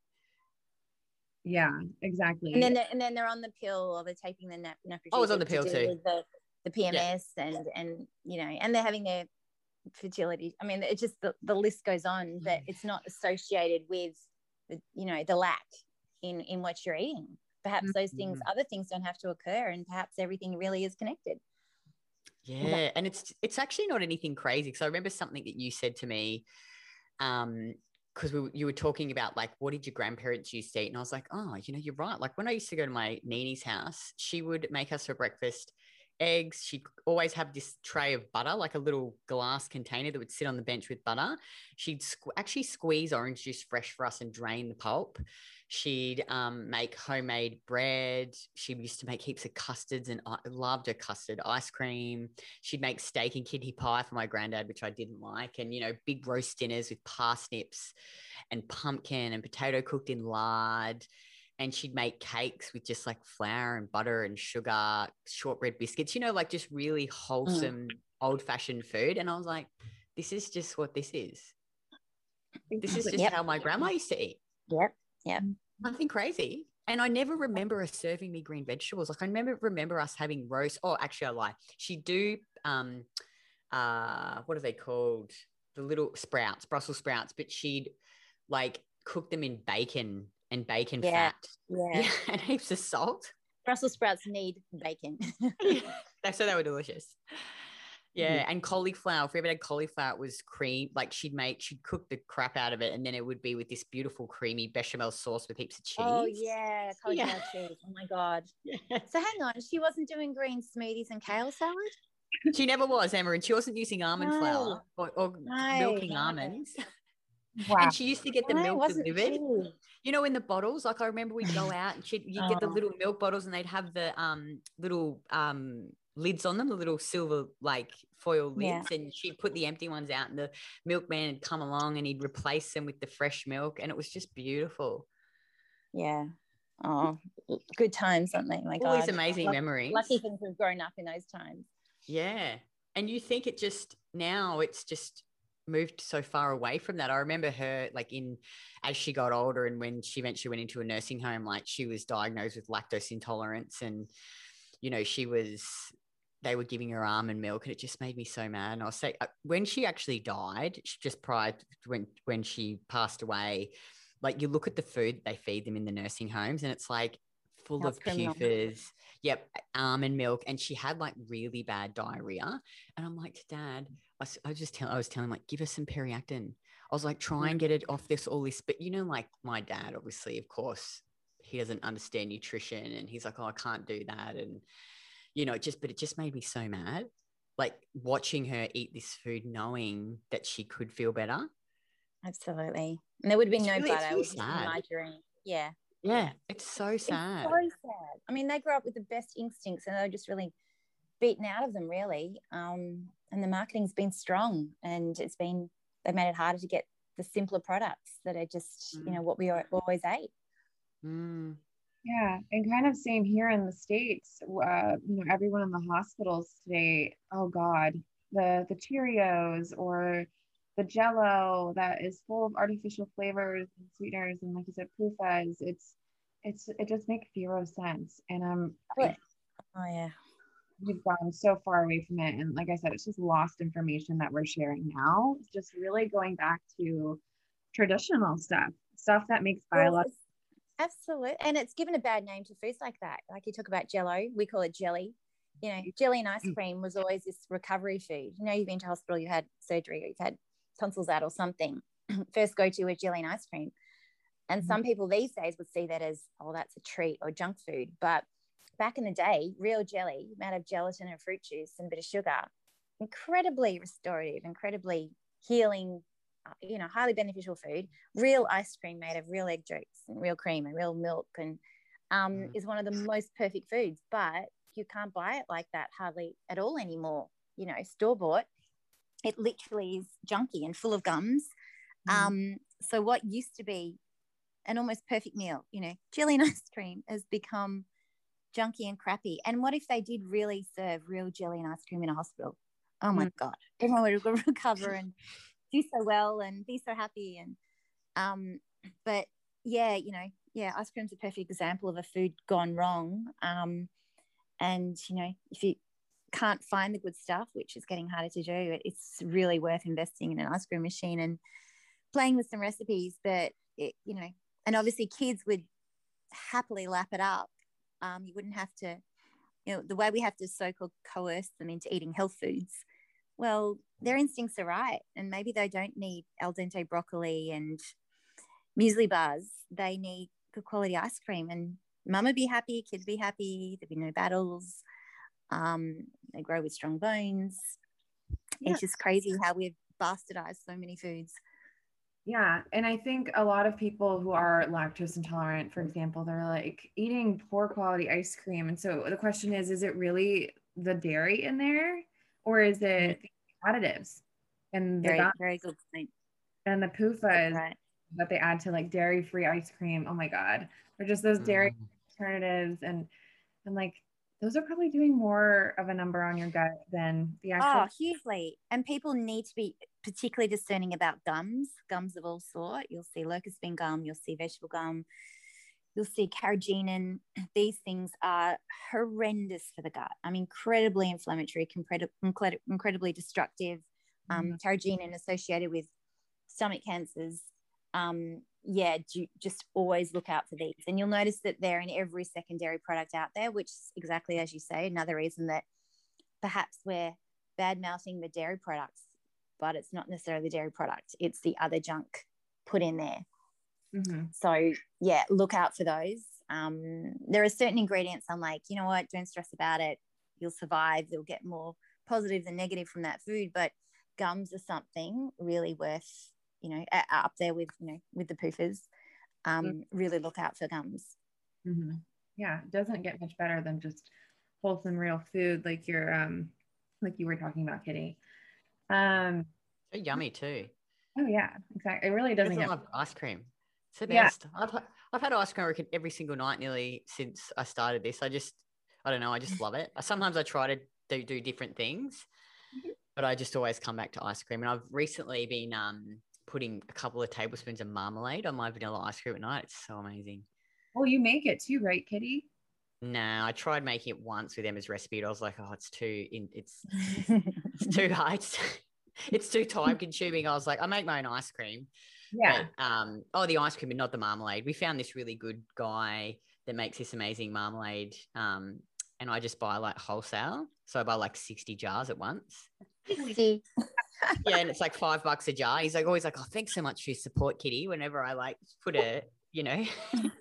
Yeah, exactly. And then they're, and then they're on the pill or they're taking the nap. nap I was on the pill to too. The, the P M S yeah. and and you know, and they're having their fertility, I mean, it just the, the list goes on, but it's not associated with the, you know, the lack in in what you're eating. Perhaps those things, other things don't have to occur, and perhaps everything really is connected. Yeah, and it's it's actually not anything crazy. So I remember something that you said to me um because we, you were talking about like, what did your grandparents used to eat? And I was like, oh, you know, you're right. Like when I used to go to my Nini's house, she would make us for breakfast eggs. She'd always have this tray of butter, like a little glass container that would sit on the bench with butter. She'd squ- actually squeeze orange juice fresh for us and drain the pulp. She'd um, make homemade bread. She used to make heaps of custards, and I loved her custard ice cream. She'd make steak and kidney pie for my granddad, which I didn't like, and, you know, big roast dinners with parsnips and pumpkin and potato cooked in lard. And she'd make cakes with just like flour and butter and sugar, shortbread biscuits, you know, like just really wholesome, mm. old-fashioned food. And I was like, this is just what this is. This is just yep. how my grandma used to eat. Yep, yep. Nothing crazy. And I never remember her serving me green vegetables. Like I remember remember us having roast. Oh, actually, I lie. She'd do, um, uh, what are they called? The little sprouts, Brussels sprouts, but she'd like cook them in bacon and bacon yeah, fat yeah. yeah and heaps of salt. Brussels sprouts need bacon. yeah, so they were delicious. Yeah, mm-hmm. And cauliflower, if we ever had cauliflower, it was cream, like she'd make she'd cook the crap out of it, and then it would be with this beautiful creamy bechamel sauce with heaps of cheese. Oh yeah, cauliflower yeah. cheese. Oh my god. Yeah. So hang on, she wasn't doing green smoothies and kale salad? She never was, Emma, and she wasn't using almond no. flour or, or no, milking no. almonds. Wow. And she used to get the no, milk delivered, true. you know, in the bottles. Like I remember we'd go out and she'd you'd oh. get the little milk bottles, and they'd have the um little um lids on them, the little silver like foil lids, yeah. and she'd put the empty ones out, and the milkman had come along and he'd replace them with the fresh milk, and it was just beautiful. Yeah. Oh, good times, aren't they? My All God. These amazing lucky, memories. Lucky things have grown up in those times. Yeah, and you think it just now it's just. moved so far away from that. I remember her like in as she got older, and when she eventually went into a nursing home, like she was diagnosed with lactose intolerance, and you know she was they were giving her almond milk, and it just made me so mad. And I'll say when she actually died, she just prior to when when she passed away, like you look at the food they feed them in the nursing homes, and it's like full That's of criminal. Pufas, yep, almond milk, and she had like really bad diarrhea. And I'm like, Dad, I, I just tell, I was telling him like, give her some periactin. I was like, try and get it off this, all this, but you know, like my dad, obviously, of course, he doesn't understand nutrition, and he's like, oh, I can't do that, and you know, it just, but it just made me so mad, like watching her eat this food, knowing that she could feel better. Absolutely, and there would have been it's no really, butter. Really it was just margarine. Yeah. Yeah, it's so sad. It's so sad. I mean, they grow up with the best instincts and they're just really beaten out of them, really. Um, and the marketing's been strong, and it's been, they've made it harder to get the simpler products that are just, mm. you know, what we always ate. Mm. Yeah, and kind of same here in the States. Uh, you know, everyone in the hospitals today, oh God, the, the Cheerios or the Jell-O that is full of artificial flavors and sweeteners and, like you said, PUFAs. It's, it's, it just makes zero sense. And um, oh yeah, we've gone so far away from it. And like I said, it's just lost information that we're sharing now. It's just really going back to traditional stuff, stuff that makes biological. Absolutely, and it's given a bad name to foods like that. Like you talk about Jell-O, we call it jelly. You know, jelly and ice cream was always this recovery food. You know, you've been to hospital, you had surgery, or you've had tonsils out or something, first go to with jelly and ice cream. And mm-hmm. some people these days would see that as, oh, that's a treat or junk food. But back in the day, real jelly, amount of gelatin and fruit juice and a bit of sugar, incredibly restorative, incredibly healing, you know, highly beneficial food. Real ice cream made of real egg yolks and real cream and real milk, and um, mm. is one of the most perfect foods. But you can't buy it like that hardly at all anymore. You know, store-bought, it literally is junky and full of gums. Mm. Um, so what used to be an almost perfect meal, you know, jelly and ice cream, has become junky and crappy. And what if they did really serve real jelly and ice cream in a hospital? Oh, my mm. God. Everyone would recover and do so well and be so happy. And um but yeah, you know, yeah, ice cream's a perfect example of a food gone wrong. Um and you know, if you can't find the good stuff, which is getting harder to do, it's really worth investing in an ice cream machine and playing with some recipes. But it, you know, and obviously kids would happily lap it up. Um you wouldn't have to, you know, the way we have to so-called coerce them into eating health foods. Well, their instincts are right, and maybe they don't need al dente broccoli and muesli bars. They need good quality ice cream, and mum would be happy, kids would be happy, there'd be no battles. Um, they grow with strong bones. Yeah. It's just crazy how we've bastardized so many foods. Yeah, and I think a lot of people who are lactose intolerant, for example, they're like eating poor quality ice cream. And so the question is, is it really the dairy in there? Or is it the additives and the very, dots, very good point. And the PUFAs right. that they add to like dairy-free ice cream? Oh my God! Or just those dairy mm. alternatives, and and like those are probably doing more of a number on your gut than the actual. Oh, hugely! And people need to be particularly discerning about gums, gums of all sort. You'll see locust bean gum, you'll see vegetable gum, you'll see carrageenan. These things are horrendous for the gut. I mean, incredibly inflammatory, incredibly destructive. Um, mm-hmm. Carrageenan associated with stomach cancers. Um, yeah, do, just always look out for these. And you'll notice that they're in every secondary product out there, which is exactly as you say, another reason that perhaps we're bad-mouthing the dairy products, but it's not necessarily the dairy product. It's the other junk put in there. Mm-hmm. So yeah, look out for those. Um, there are certain ingredients I'm like, you know what, don't stress about it. You'll survive. You'll get more positive than negative from that food. But gums are something really worth, you know, up there with, you know, with the PUFAs. Um, mm-hmm. Really look out for gums. Mm-hmm. Yeah, it doesn't get much better than just wholesome real food like you're, um, like you were talking about, Kitty. Um, so yummy too. Oh yeah, exactly. It really doesn't get much better. Ice cream. It's the best. Yeah. I've, I've had ice cream every single night nearly since I started this. I just, I don't know, I just love it. Sometimes I try to do, do different things, but I just always come back to ice cream. And I've recently been um, putting a couple of tablespoons of marmalade on my vanilla ice cream at night. It's so amazing. Well, you make it too, right, Kitty? No, nah, I tried making it once with Emma's recipe, and I was like, oh, it's too, in, it's, it's too high. It's, it's too time consuming. I was like, I make my own ice cream. Yeah. But, um, oh, the ice cream and not the marmalade. We found this really good guy that makes this amazing marmalade. Um, and I just buy like wholesale. So I buy like sixty jars at once. sixty. Yeah. And it's like five bucks a jar. He's like, always like, oh, thanks so much for your support, Kitty. Whenever I like put a, you know,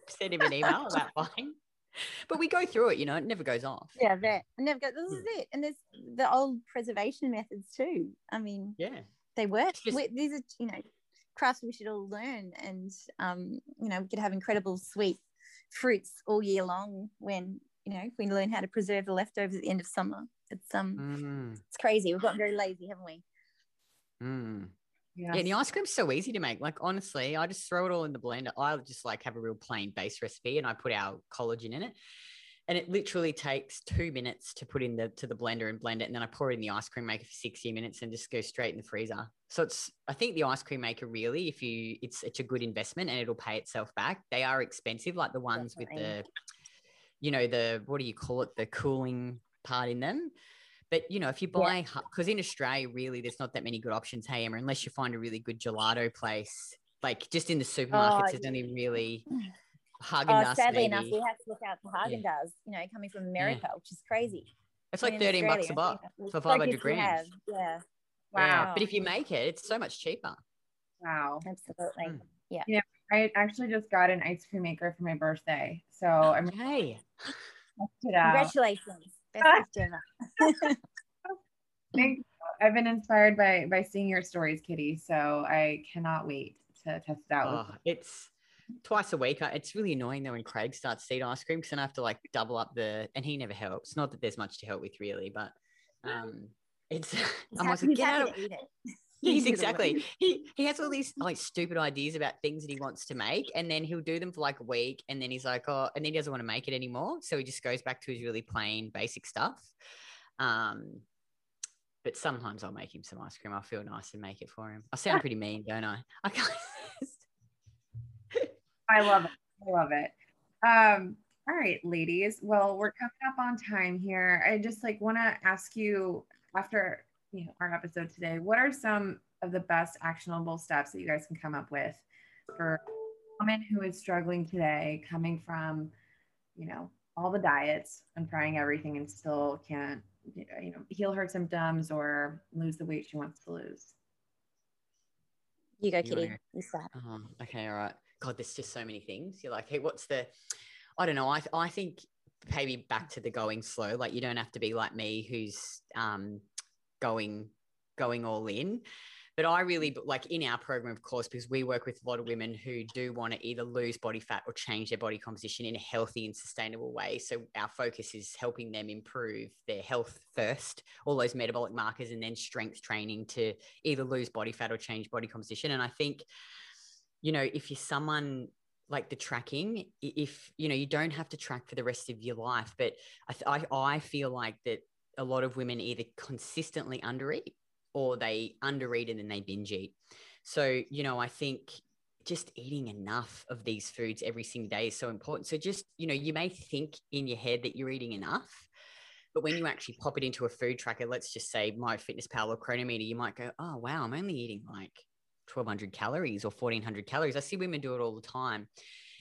send him an email about buying. But we go through it, you know, it never goes off. Yeah, that never goes. This is it. And there's the old preservation methods too. I mean, yeah, they work. Just, we, these are, you know, crafts we should all learn, and um, you know, we could have incredible sweet fruits all year long when, you know, if we learn how to preserve the leftovers at the end of summer. It's um, mm. it's crazy. We've gotten very lazy, haven't we? Mm. Yeah. yeah, and the ice cream's so easy to make. Like, honestly, I just throw it all in the blender. I just, like, have a real plain base recipe and I put our collagen in it. And it literally takes two minutes to put in the to the blender and blend it. And then I pour it in the ice cream maker for sixty minutes and just go straight in the freezer. So it's, I think the ice cream maker really, if you, it's it's a good investment and it'll pay itself back. They are expensive, like the ones Definitely. with the, you know, the, what do you call it? The cooling part in them. But, you know, if you buy, because yeah. in Australia, really, there's not that many good options, hey, Emma, unless you find a really good gelato place, like just in the supermarkets, oh, there's yeah. only really... Haagen-Dazs, oh, sadly maybe. enough, we have to look out for Haagen-Dazs, yeah. you know, coming from America, yeah. which is crazy. It's like thirteen bucks a box for five hundred grams. Yeah. Wow. Yeah. But if you make it, it's so much cheaper. Wow. Absolutely. Mm. Yeah. Yeah. I actually just got an ice cream maker for my birthday. So I'm okay. Congratulations. Best gift ever. Thank you. I've been inspired by by seeing your stories, Kitty. So I cannot wait to test it out. Oh, it's twice a week. It's really annoying though when Craig starts to eat ice cream because then I have to like double up the, and he never helps. Not that there's much to help with really, but um, it's, he's I'm happy, like, get out of it. He's exactly, he, he has all these like stupid ideas about things that he wants to make and then he'll do them for like a week and then he's like, oh, and then he doesn't want to make it anymore. So he just goes back to his really plain basic stuff. Um, but sometimes I'll make him some ice cream. I'll feel nice and make it for him. I sound pretty mean, don't I? I can't. I love it. I love it. Um, all right, ladies. Well, we're coming up on time here. I just like want to ask you after you know, our episode today, what are some of the best actionable steps that you guys can come up with for a woman who is struggling today, coming from, you know, all the diets and trying everything and still can't, you know, heal her symptoms or lose the weight she wants to lose? You go, Kitty. You start. Um, okay. All right. God, there's just so many things. You're like, hey, what's the, I don't know. I I think maybe back to the going slow. Like you don't have to be like me who's um, going, going all in. But I really, like in our program, of course, because we work with a lot of women who do want to either lose body fat or change their body composition in a healthy and sustainable way. So our focus is helping them improve their health first, all those metabolic markers, and then strength training to either lose body fat or change body composition. And I think, you know, if you're someone like the tracking, if, you know, you don't have to track for the rest of your life, but I, I, I feel like that a lot of women either consistently undereat or they undereat and then they binge eat. So, you know, I think just eating enough of these foods every single day is so important. So just, you know, you may think in your head that you're eating enough, but when you actually pop it into a food tracker, let's just say MyFitnessPal or Cronometer, you might go, oh, wow, I'm only eating like twelve hundred calories or fourteen hundred calories. I see women do it all the time.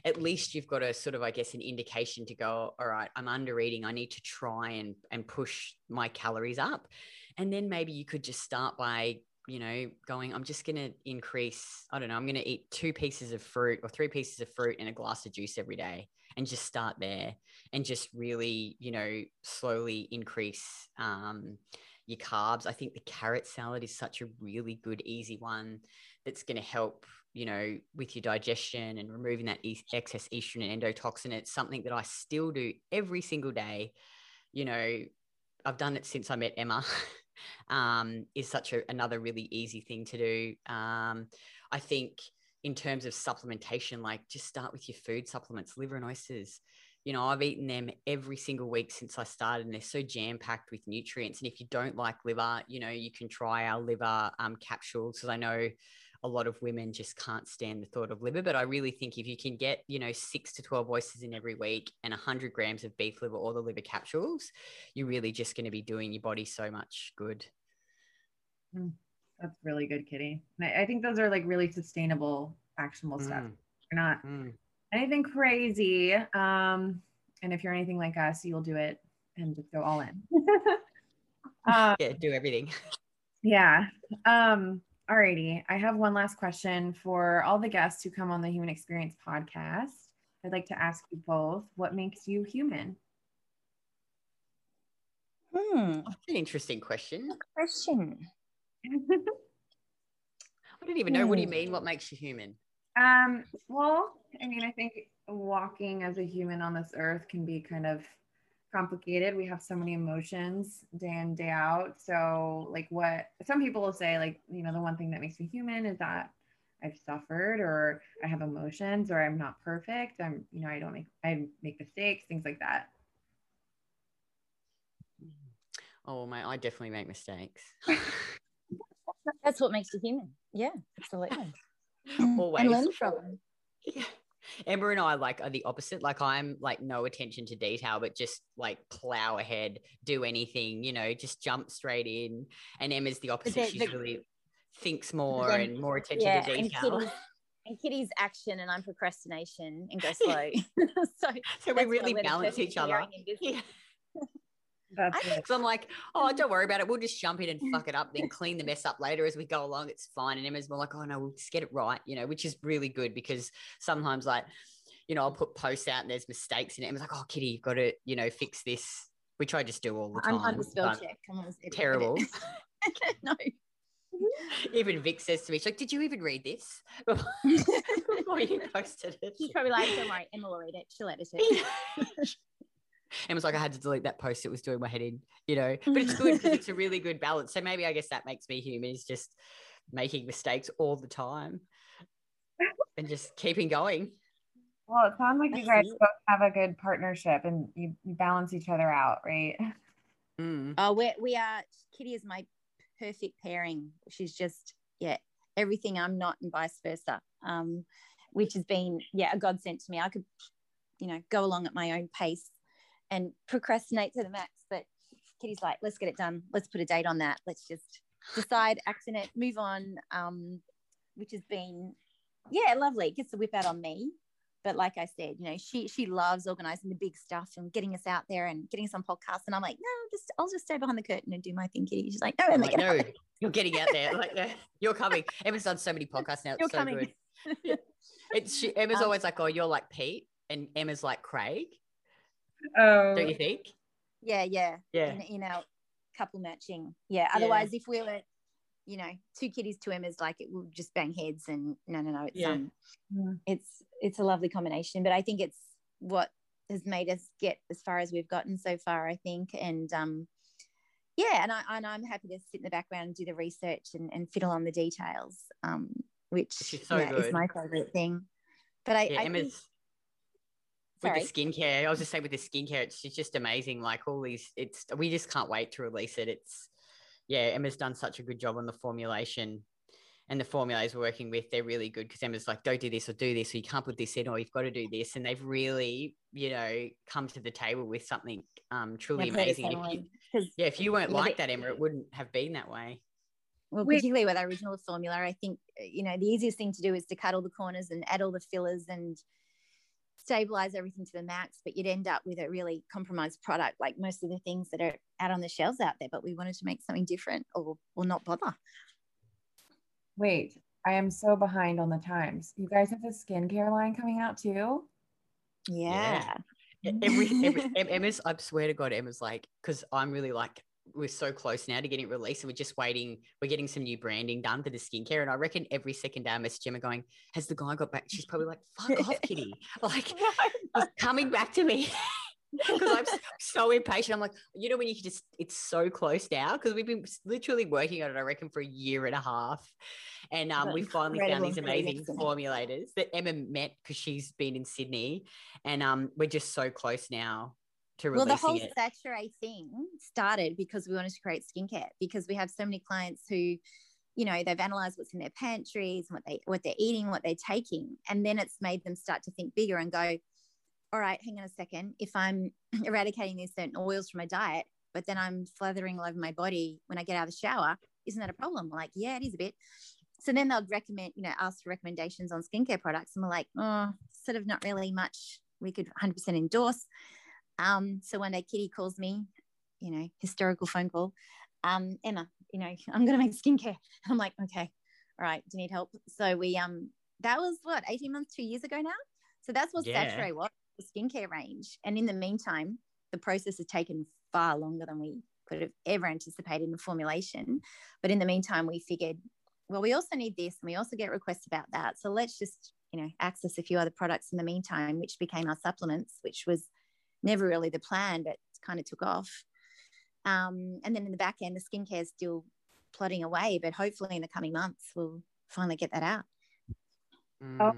At least you've got a sort of, I guess, an indication to go, all right, I'm under eating. I need to try and, and push my calories up. And then maybe you could just start by, you know, going, I'm just going to increase, I don't know, I'm going to eat two pieces of fruit or three pieces of fruit and a glass of juice every day and just start there and just really, you know, slowly increase, um, your carbs. I think the carrot salad is such a really good, easy one that's going to help, you know, with your digestion and removing that e- excess estrogen and endotoxin. It's something that I still do every single day. You know, I've done it since I met Emma. um, is such a, another really easy thing to do. Um, I think in terms of supplementation, like just start with your food supplements, liver and oysters. You know, I've eaten them every single week since I started and they're so jam-packed with nutrients. And if you don't like liver, you know, you can try our liver um, capsules because I know a lot of women just can't stand the thought of liver. But I really think if you can get, you know, six to twelve oysters in every week and one hundred grams of beef liver or the liver capsules, you're really just going to be doing your body so much good. Mm, that's really good, Kitty. And I, I think those are like really sustainable, actionable mm. stuff. You're not... Mm. Anything crazy. Um, and if you're anything like us, you'll do it and just go all in. um, yeah, do everything. Yeah. Um, alrighty. I have one last question for all the guests who come on the Human Experience podcast. I'd like to ask you both, what makes you human? Hmm. That's an interesting question. Good question. I don't even know. What do you mean? What makes you human? Um, well, I mean, I think walking as a human on this earth can be kind of complicated. We have so many emotions day in, day out. So like what some people will say, like, you know, the one thing that makes me human is that I've suffered, or I have emotions, or I'm not perfect. I'm, you know, I don't make, I make mistakes, things like that. Oh, my, I definitely make mistakes. That's what makes you human. Yeah, absolutely. Always. And learn from them. Yeah. Emma and I like are the opposite. Like I'm like no attention to detail, but just like plow ahead, do anything, you know, just jump straight in. And Emma's the opposite. That, She's the, really thinks more then, and more attention yeah, to detail. And Kitty, and Kitty's action, and I'm procrastination and go slow. Yeah. so so we really balance each other. Yeah. That's it. So I'm like, oh, don't worry about it. We'll just jump in and fuck it up, then clean the mess up later as we go along. It's fine. And Emma's more like, oh no, we'll just get it right, you know, which is really good, because sometimes, like, you know, I'll put posts out and there's mistakes in it. Emma's like, oh, Kitty, you've got to, you know, fix this, which I just do all the time. I'm hard to spell check. Come on, edit, terrible. Edit. No. Even Vic says to me, she's like, did you even read this before you posted it? She's probably like, don't worry, Emma will read it. She'll edit it. And was like, I had to delete that post. It was doing my head in, you know, but it's good because it's a really good balance. So maybe I guess that makes me human, is just making mistakes all the time and just keeping going. Well, it sounds like you guys both have a good partnership and you, you balance each other out, right? Mm. Oh, we're, we are, Kitty is my perfect pairing. She's just, yeah, everything I'm not and vice versa, um, which has been, yeah, a godsend to me. I could, you know, go along at my own pace and procrastinate to the max, but Kitty's like, let's get it done, let's put a date on that, let's just decide, act on it, move on, um which has been, yeah, lovely. It gets the whip out on me, but like I said, you know, she she loves organizing the big stuff and getting us out there and getting us on podcasts, and I'm like, no, just I'll just stay behind the curtain and do my thing, Kitty. She's like, no, Emma, like, no, you're getting out there, like, no, you're coming. Emma's done so many podcasts now, it's you're so coming. Good. It's she, Emma's um, always like, oh, you're like Pete, and Emma's like Craig. Um, Don't you think? Yeah, yeah, yeah. In, in our couple matching, yeah. Otherwise, yeah. If we were, you know, two Kitties, two Emmas, like it would just bang heads. And no, no, no. It's yeah. um, yeah. it's it's a lovely combination. But I think it's what has made us get as far as we've gotten so far, I think, and um, yeah. And I and I'm happy to sit in the background and do the research and, and fiddle on the details, um, which, which is, so yeah, is my favorite thing. But I, yeah, I Emma's. Think, With Sorry. the skincare, I was just saying with the skincare, it's just amazing. Like all these, it's we just can't wait to release it. It's yeah, Emma's done such a good job on the formulation, and the formulas we're working with, they're really good because Emma's like, don't do this or do this, or you can't put this in, or you've got to do this, and they've really, you know, come to the table with something um truly yeah, amazing. If you, yeah, if you weren't yeah, like that, Emma, it wouldn't have been that way. Well, particularly with our original formula, I think you know the easiest thing to do is to cut all the corners and add all the fillers and stabilize everything to the max, but you'd end up with a really compromised product, like most of the things that are out on the shelves out there. But we wanted to make something different, or or not bother. Wait, I am so behind on the times. You guys have the skincare line coming out too? Yeah. yeah. Every, every Emma's, I swear to God, Emma's like, because I'm really like, we're so close now to getting it released, and we're just waiting. We're getting some new branding done for the skincare, and I reckon every second day I message Emma going, "Has the guy got back?" She's probably like, "Fuck off, Kitty!" Like, it's coming back to me because I'm so impatient. I'm like, you know, when you just—it's so close now because we've been literally working on it, I reckon, for a year and a half, and um, we finally found these amazing formulators that Emma met because she's been in Sydney, and um, we're just so close now. Well, the whole it. Saturay thing started because we wanted to create skincare, because we have so many clients who, you know, they've analyzed what's in their pantries, what they what they're eating, what they're taking, and then it's made them start to think bigger and go, all right, hang on a second, if I'm eradicating these certain oils from my diet, but then I'm slathering all over my body when I get out of the shower, isn't that a problem? We're like, yeah, it is a bit. So then they'll recommend, you know, ask for recommendations on skincare products, and we're like, oh, sort of not really much we could one hundred percent endorse. Um, so one day Kitty calls me, you know, hysterical phone call, um, Emma, you know, I'm going to make skincare. I'm like, okay, all right. Do you need help? So we, um, that was what, eighteen months, two years ago now. So that's what yeah. Saturay was, the skincare range. And in the meantime, the process has taken far longer than we could have ever anticipated in the formulation. But in the meantime, we figured, well, we also need this and we also get requests about that. So let's just you know, access a few other products in the meantime, which became our supplements, which was never really the plan, but kind of took off. Um, and then in the back end, the skincare is still plodding away, but hopefully in the coming months, we'll finally get that out. Mm. Oh,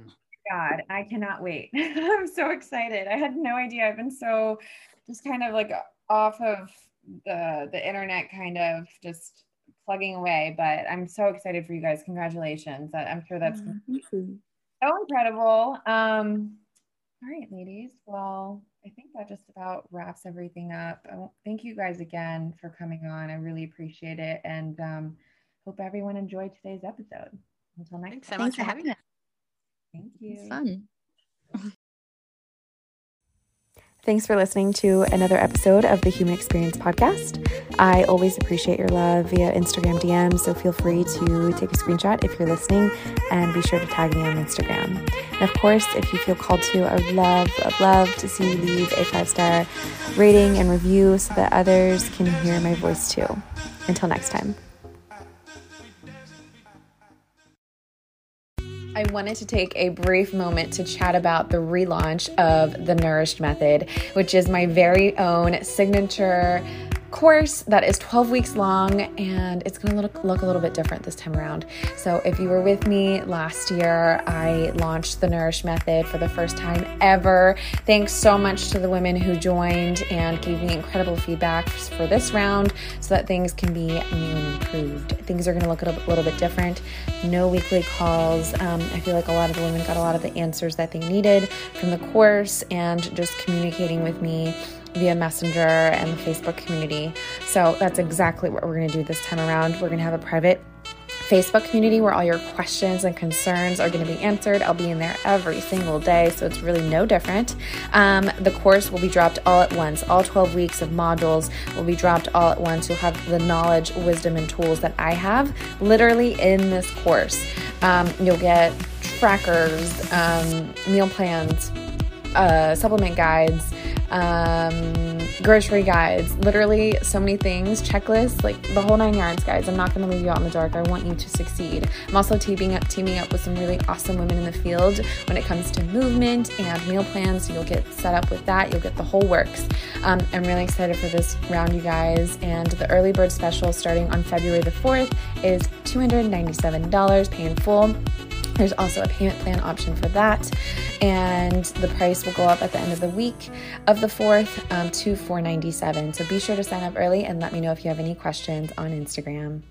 God, I cannot wait. I'm so excited. I had no idea. I've been so just kind of like off of the, the internet, kind of just plugging away, but I'm so excited for you guys. Congratulations. I'm sure that's mm-hmm. so incredible. Um, all right, ladies. Well, I think that just about wraps everything up. Oh, thank you guys again for coming on. I really appreciate it. And um, hope everyone enjoyed today's episode. Until next Thanks time. So much Thanks for having us. Thank you. It's fun. Thanks for listening to another episode of the Human Experience Podcast. I always appreciate your love via Instagram D M, so feel free to take a screenshot if you're listening and be sure to tag me on Instagram. And of course, if you feel called to, I would love, love, love to see you leave a five-star rating and review so that others can hear my voice too. Until next time. I wanted to take a brief moment to chat about the relaunch of the Nourished Method, which is my very own signature course that is twelve weeks long, and it's going to look, look a little bit different this time around. So if you were with me last year, I launched the Nourished Method for the first time ever. Thanks so much to the women who joined and gave me incredible feedback for this round so that things can be new and improved. Things are going to look a little, a little bit different. No weekly calls. Um, I feel like a lot of the women got a lot of the answers that they needed from the course and just communicating with me via Messenger and the Facebook community. So that's exactly what we're going to do this time around. We're going to have a private Facebook community where all your questions and concerns are going to be answered. I'll be in there every single day, so it's really no different. Um, the course will be dropped all at once. All twelve weeks of modules will be dropped all at once. You'll have the knowledge, wisdom, and tools that I have literally in this course. Um, you'll get trackers, um, meal plans, uh, supplement guides, um grocery guides, literally so many things, checklists, like the whole nine yards, guys. I'm not going to leave you out in the dark. I want you to succeed. I'm also teaming up teaming up with some really awesome women in the field when it comes to movement and meal plans, so you'll get set up with that. You'll get the whole works. um, I'm really excited for this round, you guys, and the early bird special starting on February the fourth is two hundred ninety-seven dollars, pay in full. There's also a payment plan option for that, and the price will go up at the end of the week of the fourth um, to four ninety-seven. So be sure to sign up early and let me know if you have any questions on Instagram.